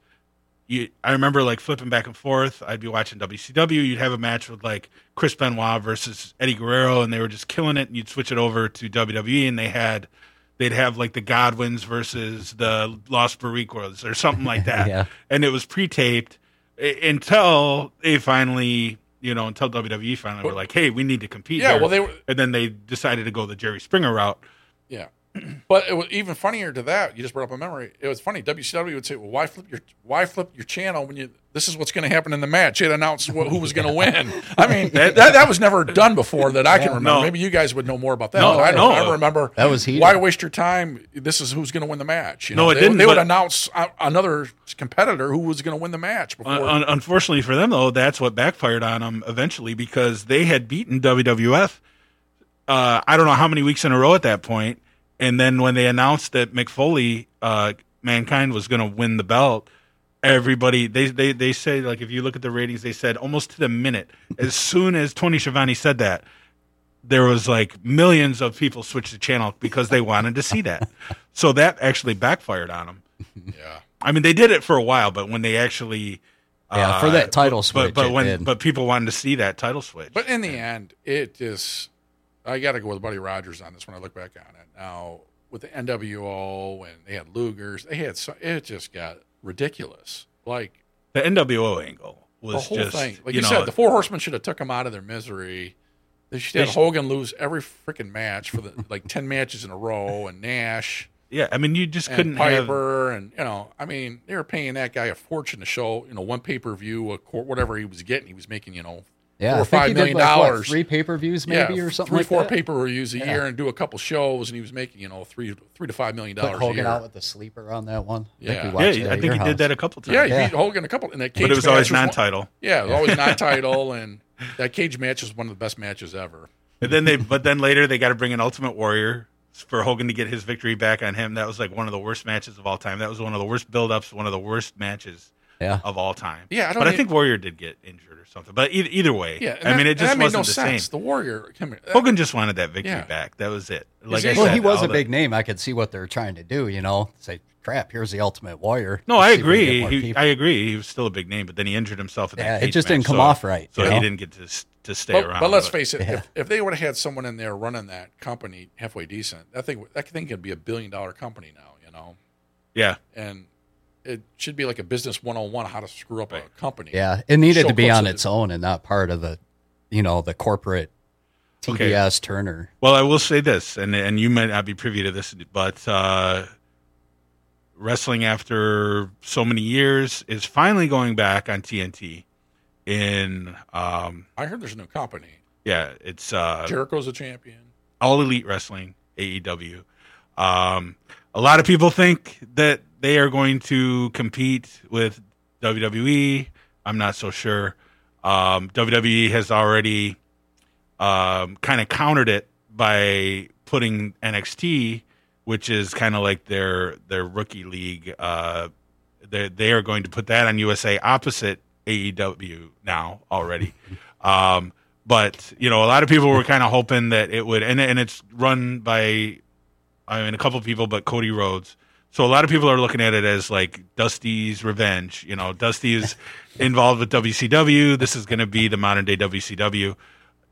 I remember like flipping back and forth. I'd be watching WCW. You'd have a match with like Chris Benoit versus Eddie Guerrero, and they were just killing it. And you'd switch it over to WWE, and they'd have like the Godwins versus the Los Barriquas or something like that. Yeah. And it was pre-taped until they finally... You know, until WWE finally were like, "Hey, we need to compete." Yeah, well, and then they decided to go the Jerry Springer route. Yeah, but it was even funnier to that. You just brought up a memory. It was funny. WCW would say, "Well, why flip your channel when you this is what's going to happen in the match?" It announced who was going to win. I mean, that was never done before that I can remember. No. Maybe you guys would know more about that. No, but I remember that was heated. Why waste your time? This is who's going to win the match. You know, it didn't. They would announce another competitor who was going to win the match before. Unfortunately for them, though, that's what backfired on them eventually, because they had beaten WWF. I don't know how many weeks in a row at that point. And then when they announced that Mick Foley, Mankind, was going to win the belt, everybody, they say, like, if you look at the ratings, they said almost to the minute, as soon as Tony Schiavone said that, there was like millions of people switched the channel because they wanted to see that. So that actually backfired on them. Yeah. I mean, they did it for a while, but when they actually... for that title switch. But people wanted to see that title switch. But in the end, it just... I got to go with Buddy Rogers on this when I look back on it. Now, with the NWO and they had Lugers, it just got ridiculous. Like the NWO angle was the whole just thing. Like you said, the Four Horsemen should have took them out of their misery. They should have Hogan lose every freaking match for the like 10 matches in a row, and Nash. Yeah, I mean, you just couldn't Piper have... and you know, I mean, they were paying that guy a fortune to show one pay per view, whatever he was getting, he was making $4 or $5 million. Like, 3 pay-per-views maybe or something. 3 or 4 pay-per-views a year and do a couple shows, and he was making $3 to $5 million. Put Hogan out with the sleeper on that one. Yeah, I think he did that a couple times. Yeah, he beat Hogan a couple. And that cage but it was always non-title. It was always non-title, and that cage match was one of the best matches ever. And then but then later they got to bring an Ultimate Warrior for Hogan to get his victory back on him. That was like one of the worst matches of all time. That was one of the worst build-ups, one of the worst matches. Yeah. Of all time. Yeah, I think Warrior did get injured or something. But either way, I mean, it just wasn't the sense. Same. The Warrior, Hogan just wanted that victory back. That was it. Like he was a big name. I could see what they're trying to do. You know, say, crap, here's the Ultimate Warrior. No, I agree. I agree. He was still a big name, but then he injured himself. At that it just didn't come off right. So he didn't get to stay around. But let's face it, if they would have had someone in there running that company halfway decent, that thing could be a $1 billion company now. You know. Yeah. And. It should be like a business 101 on how to screw up a company. Yeah, it needed to be on its own and not part of the, the corporate TBS Turner. Well, I will say this, and you might not be privy to this, but wrestling after so many years is finally going back on TNT. I heard there's a new company. Yeah, it's Jericho's a champion. All Elite Wrestling, AEW. A lot of people think that they are going to compete with WWE. I'm not so sure. WWE has already kind of countered it by putting NXT, which is kind of like their rookie league. They are going to put that on USA opposite AEW now already. But, you know, a lot of people were kind of hoping that it would, and it's run by, I mean, a couple of people, but Cody Rhodes. So a lot of people are looking at it as like Dusty's revenge. You know, Dusty is involved with WCW. This is going to be the modern day WCW.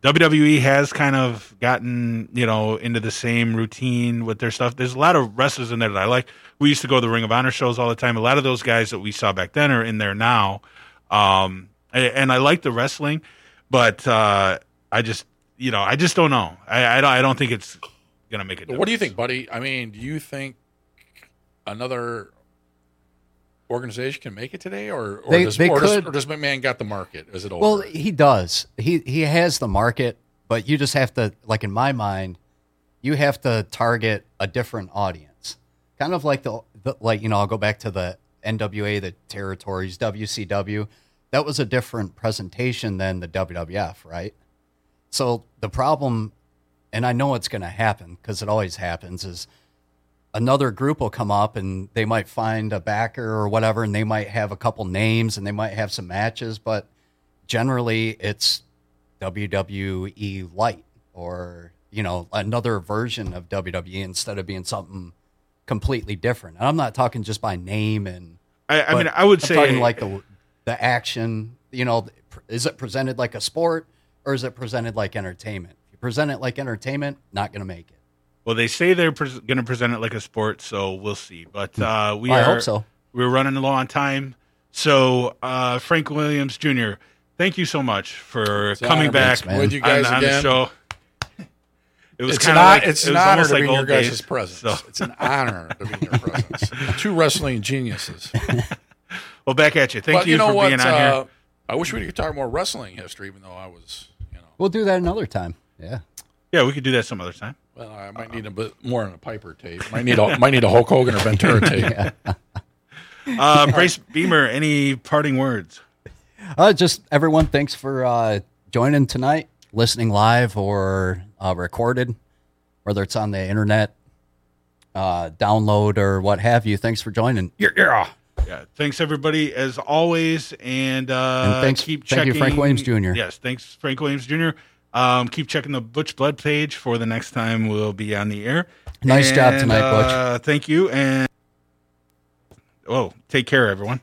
WWE has kind of gotten, you know, into the same routine with their stuff. There's a lot of wrestlers in there that I like. We used to go to the Ring of Honor shows all the time. A lot of those guys that we saw back then are in there now. And I like the wrestling, but I just don't know. I don't think it's going to make a difference. What do you think, buddy? I mean, do you think another organization can make it today, or does McMahon got the market? Is it over? Well, he does. He has the market, but you just have to, like in my mind, you have to target a different audience. Kind of like I'll go back to the NWA, the territories, WCW. That was a different presentation than the WWF, right? So the problem, and I know it's going to happen because it always happens, is another group will come up and they might find a backer or whatever, and they might have a couple names and they might have some matches, but generally it's WWE light or, you know, another version of WWE instead of being something completely different. And I'm not talking just by name and I'm talking like the action, you know, is it presented like a sport or is it presented like entertainment? If you present it like entertainment, not going to make it. Well, they say they're going to present it like a sport, so we'll see. But we're running low on time. So, Frank Williams Jr., thank you so much for coming back with you guys on the show. It's an honor to be in your presence. Two wrestling geniuses. Well, back at you. Thank you for being on here. I wish we could talk more wrestling history, even though I was, you know. We'll do that another time. Yeah. Yeah, we could do that some other time. Well, I might need a bit more on a Piper tape. Might need a Hulk Hogan or Ventura tape. Brace Beamer, any parting words? Just everyone, thanks for joining tonight, listening live or recorded, whether it's on the internet, download or what have you. Thanks for joining. Yeah, thanks everybody as always, and thanks. Thank you, Frank Williams Jr. Yes, thanks, Frank Williams Jr. Keep checking the Butch Blood page for the next time we'll be on the air. Nice job tonight, Butch. Thank you. And take care, everyone.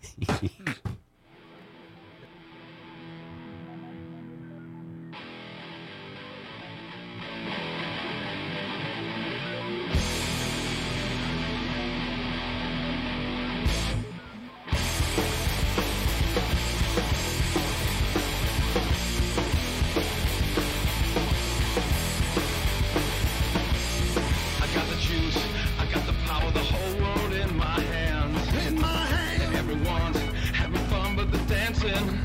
Everyone's having fun, but they're dancing.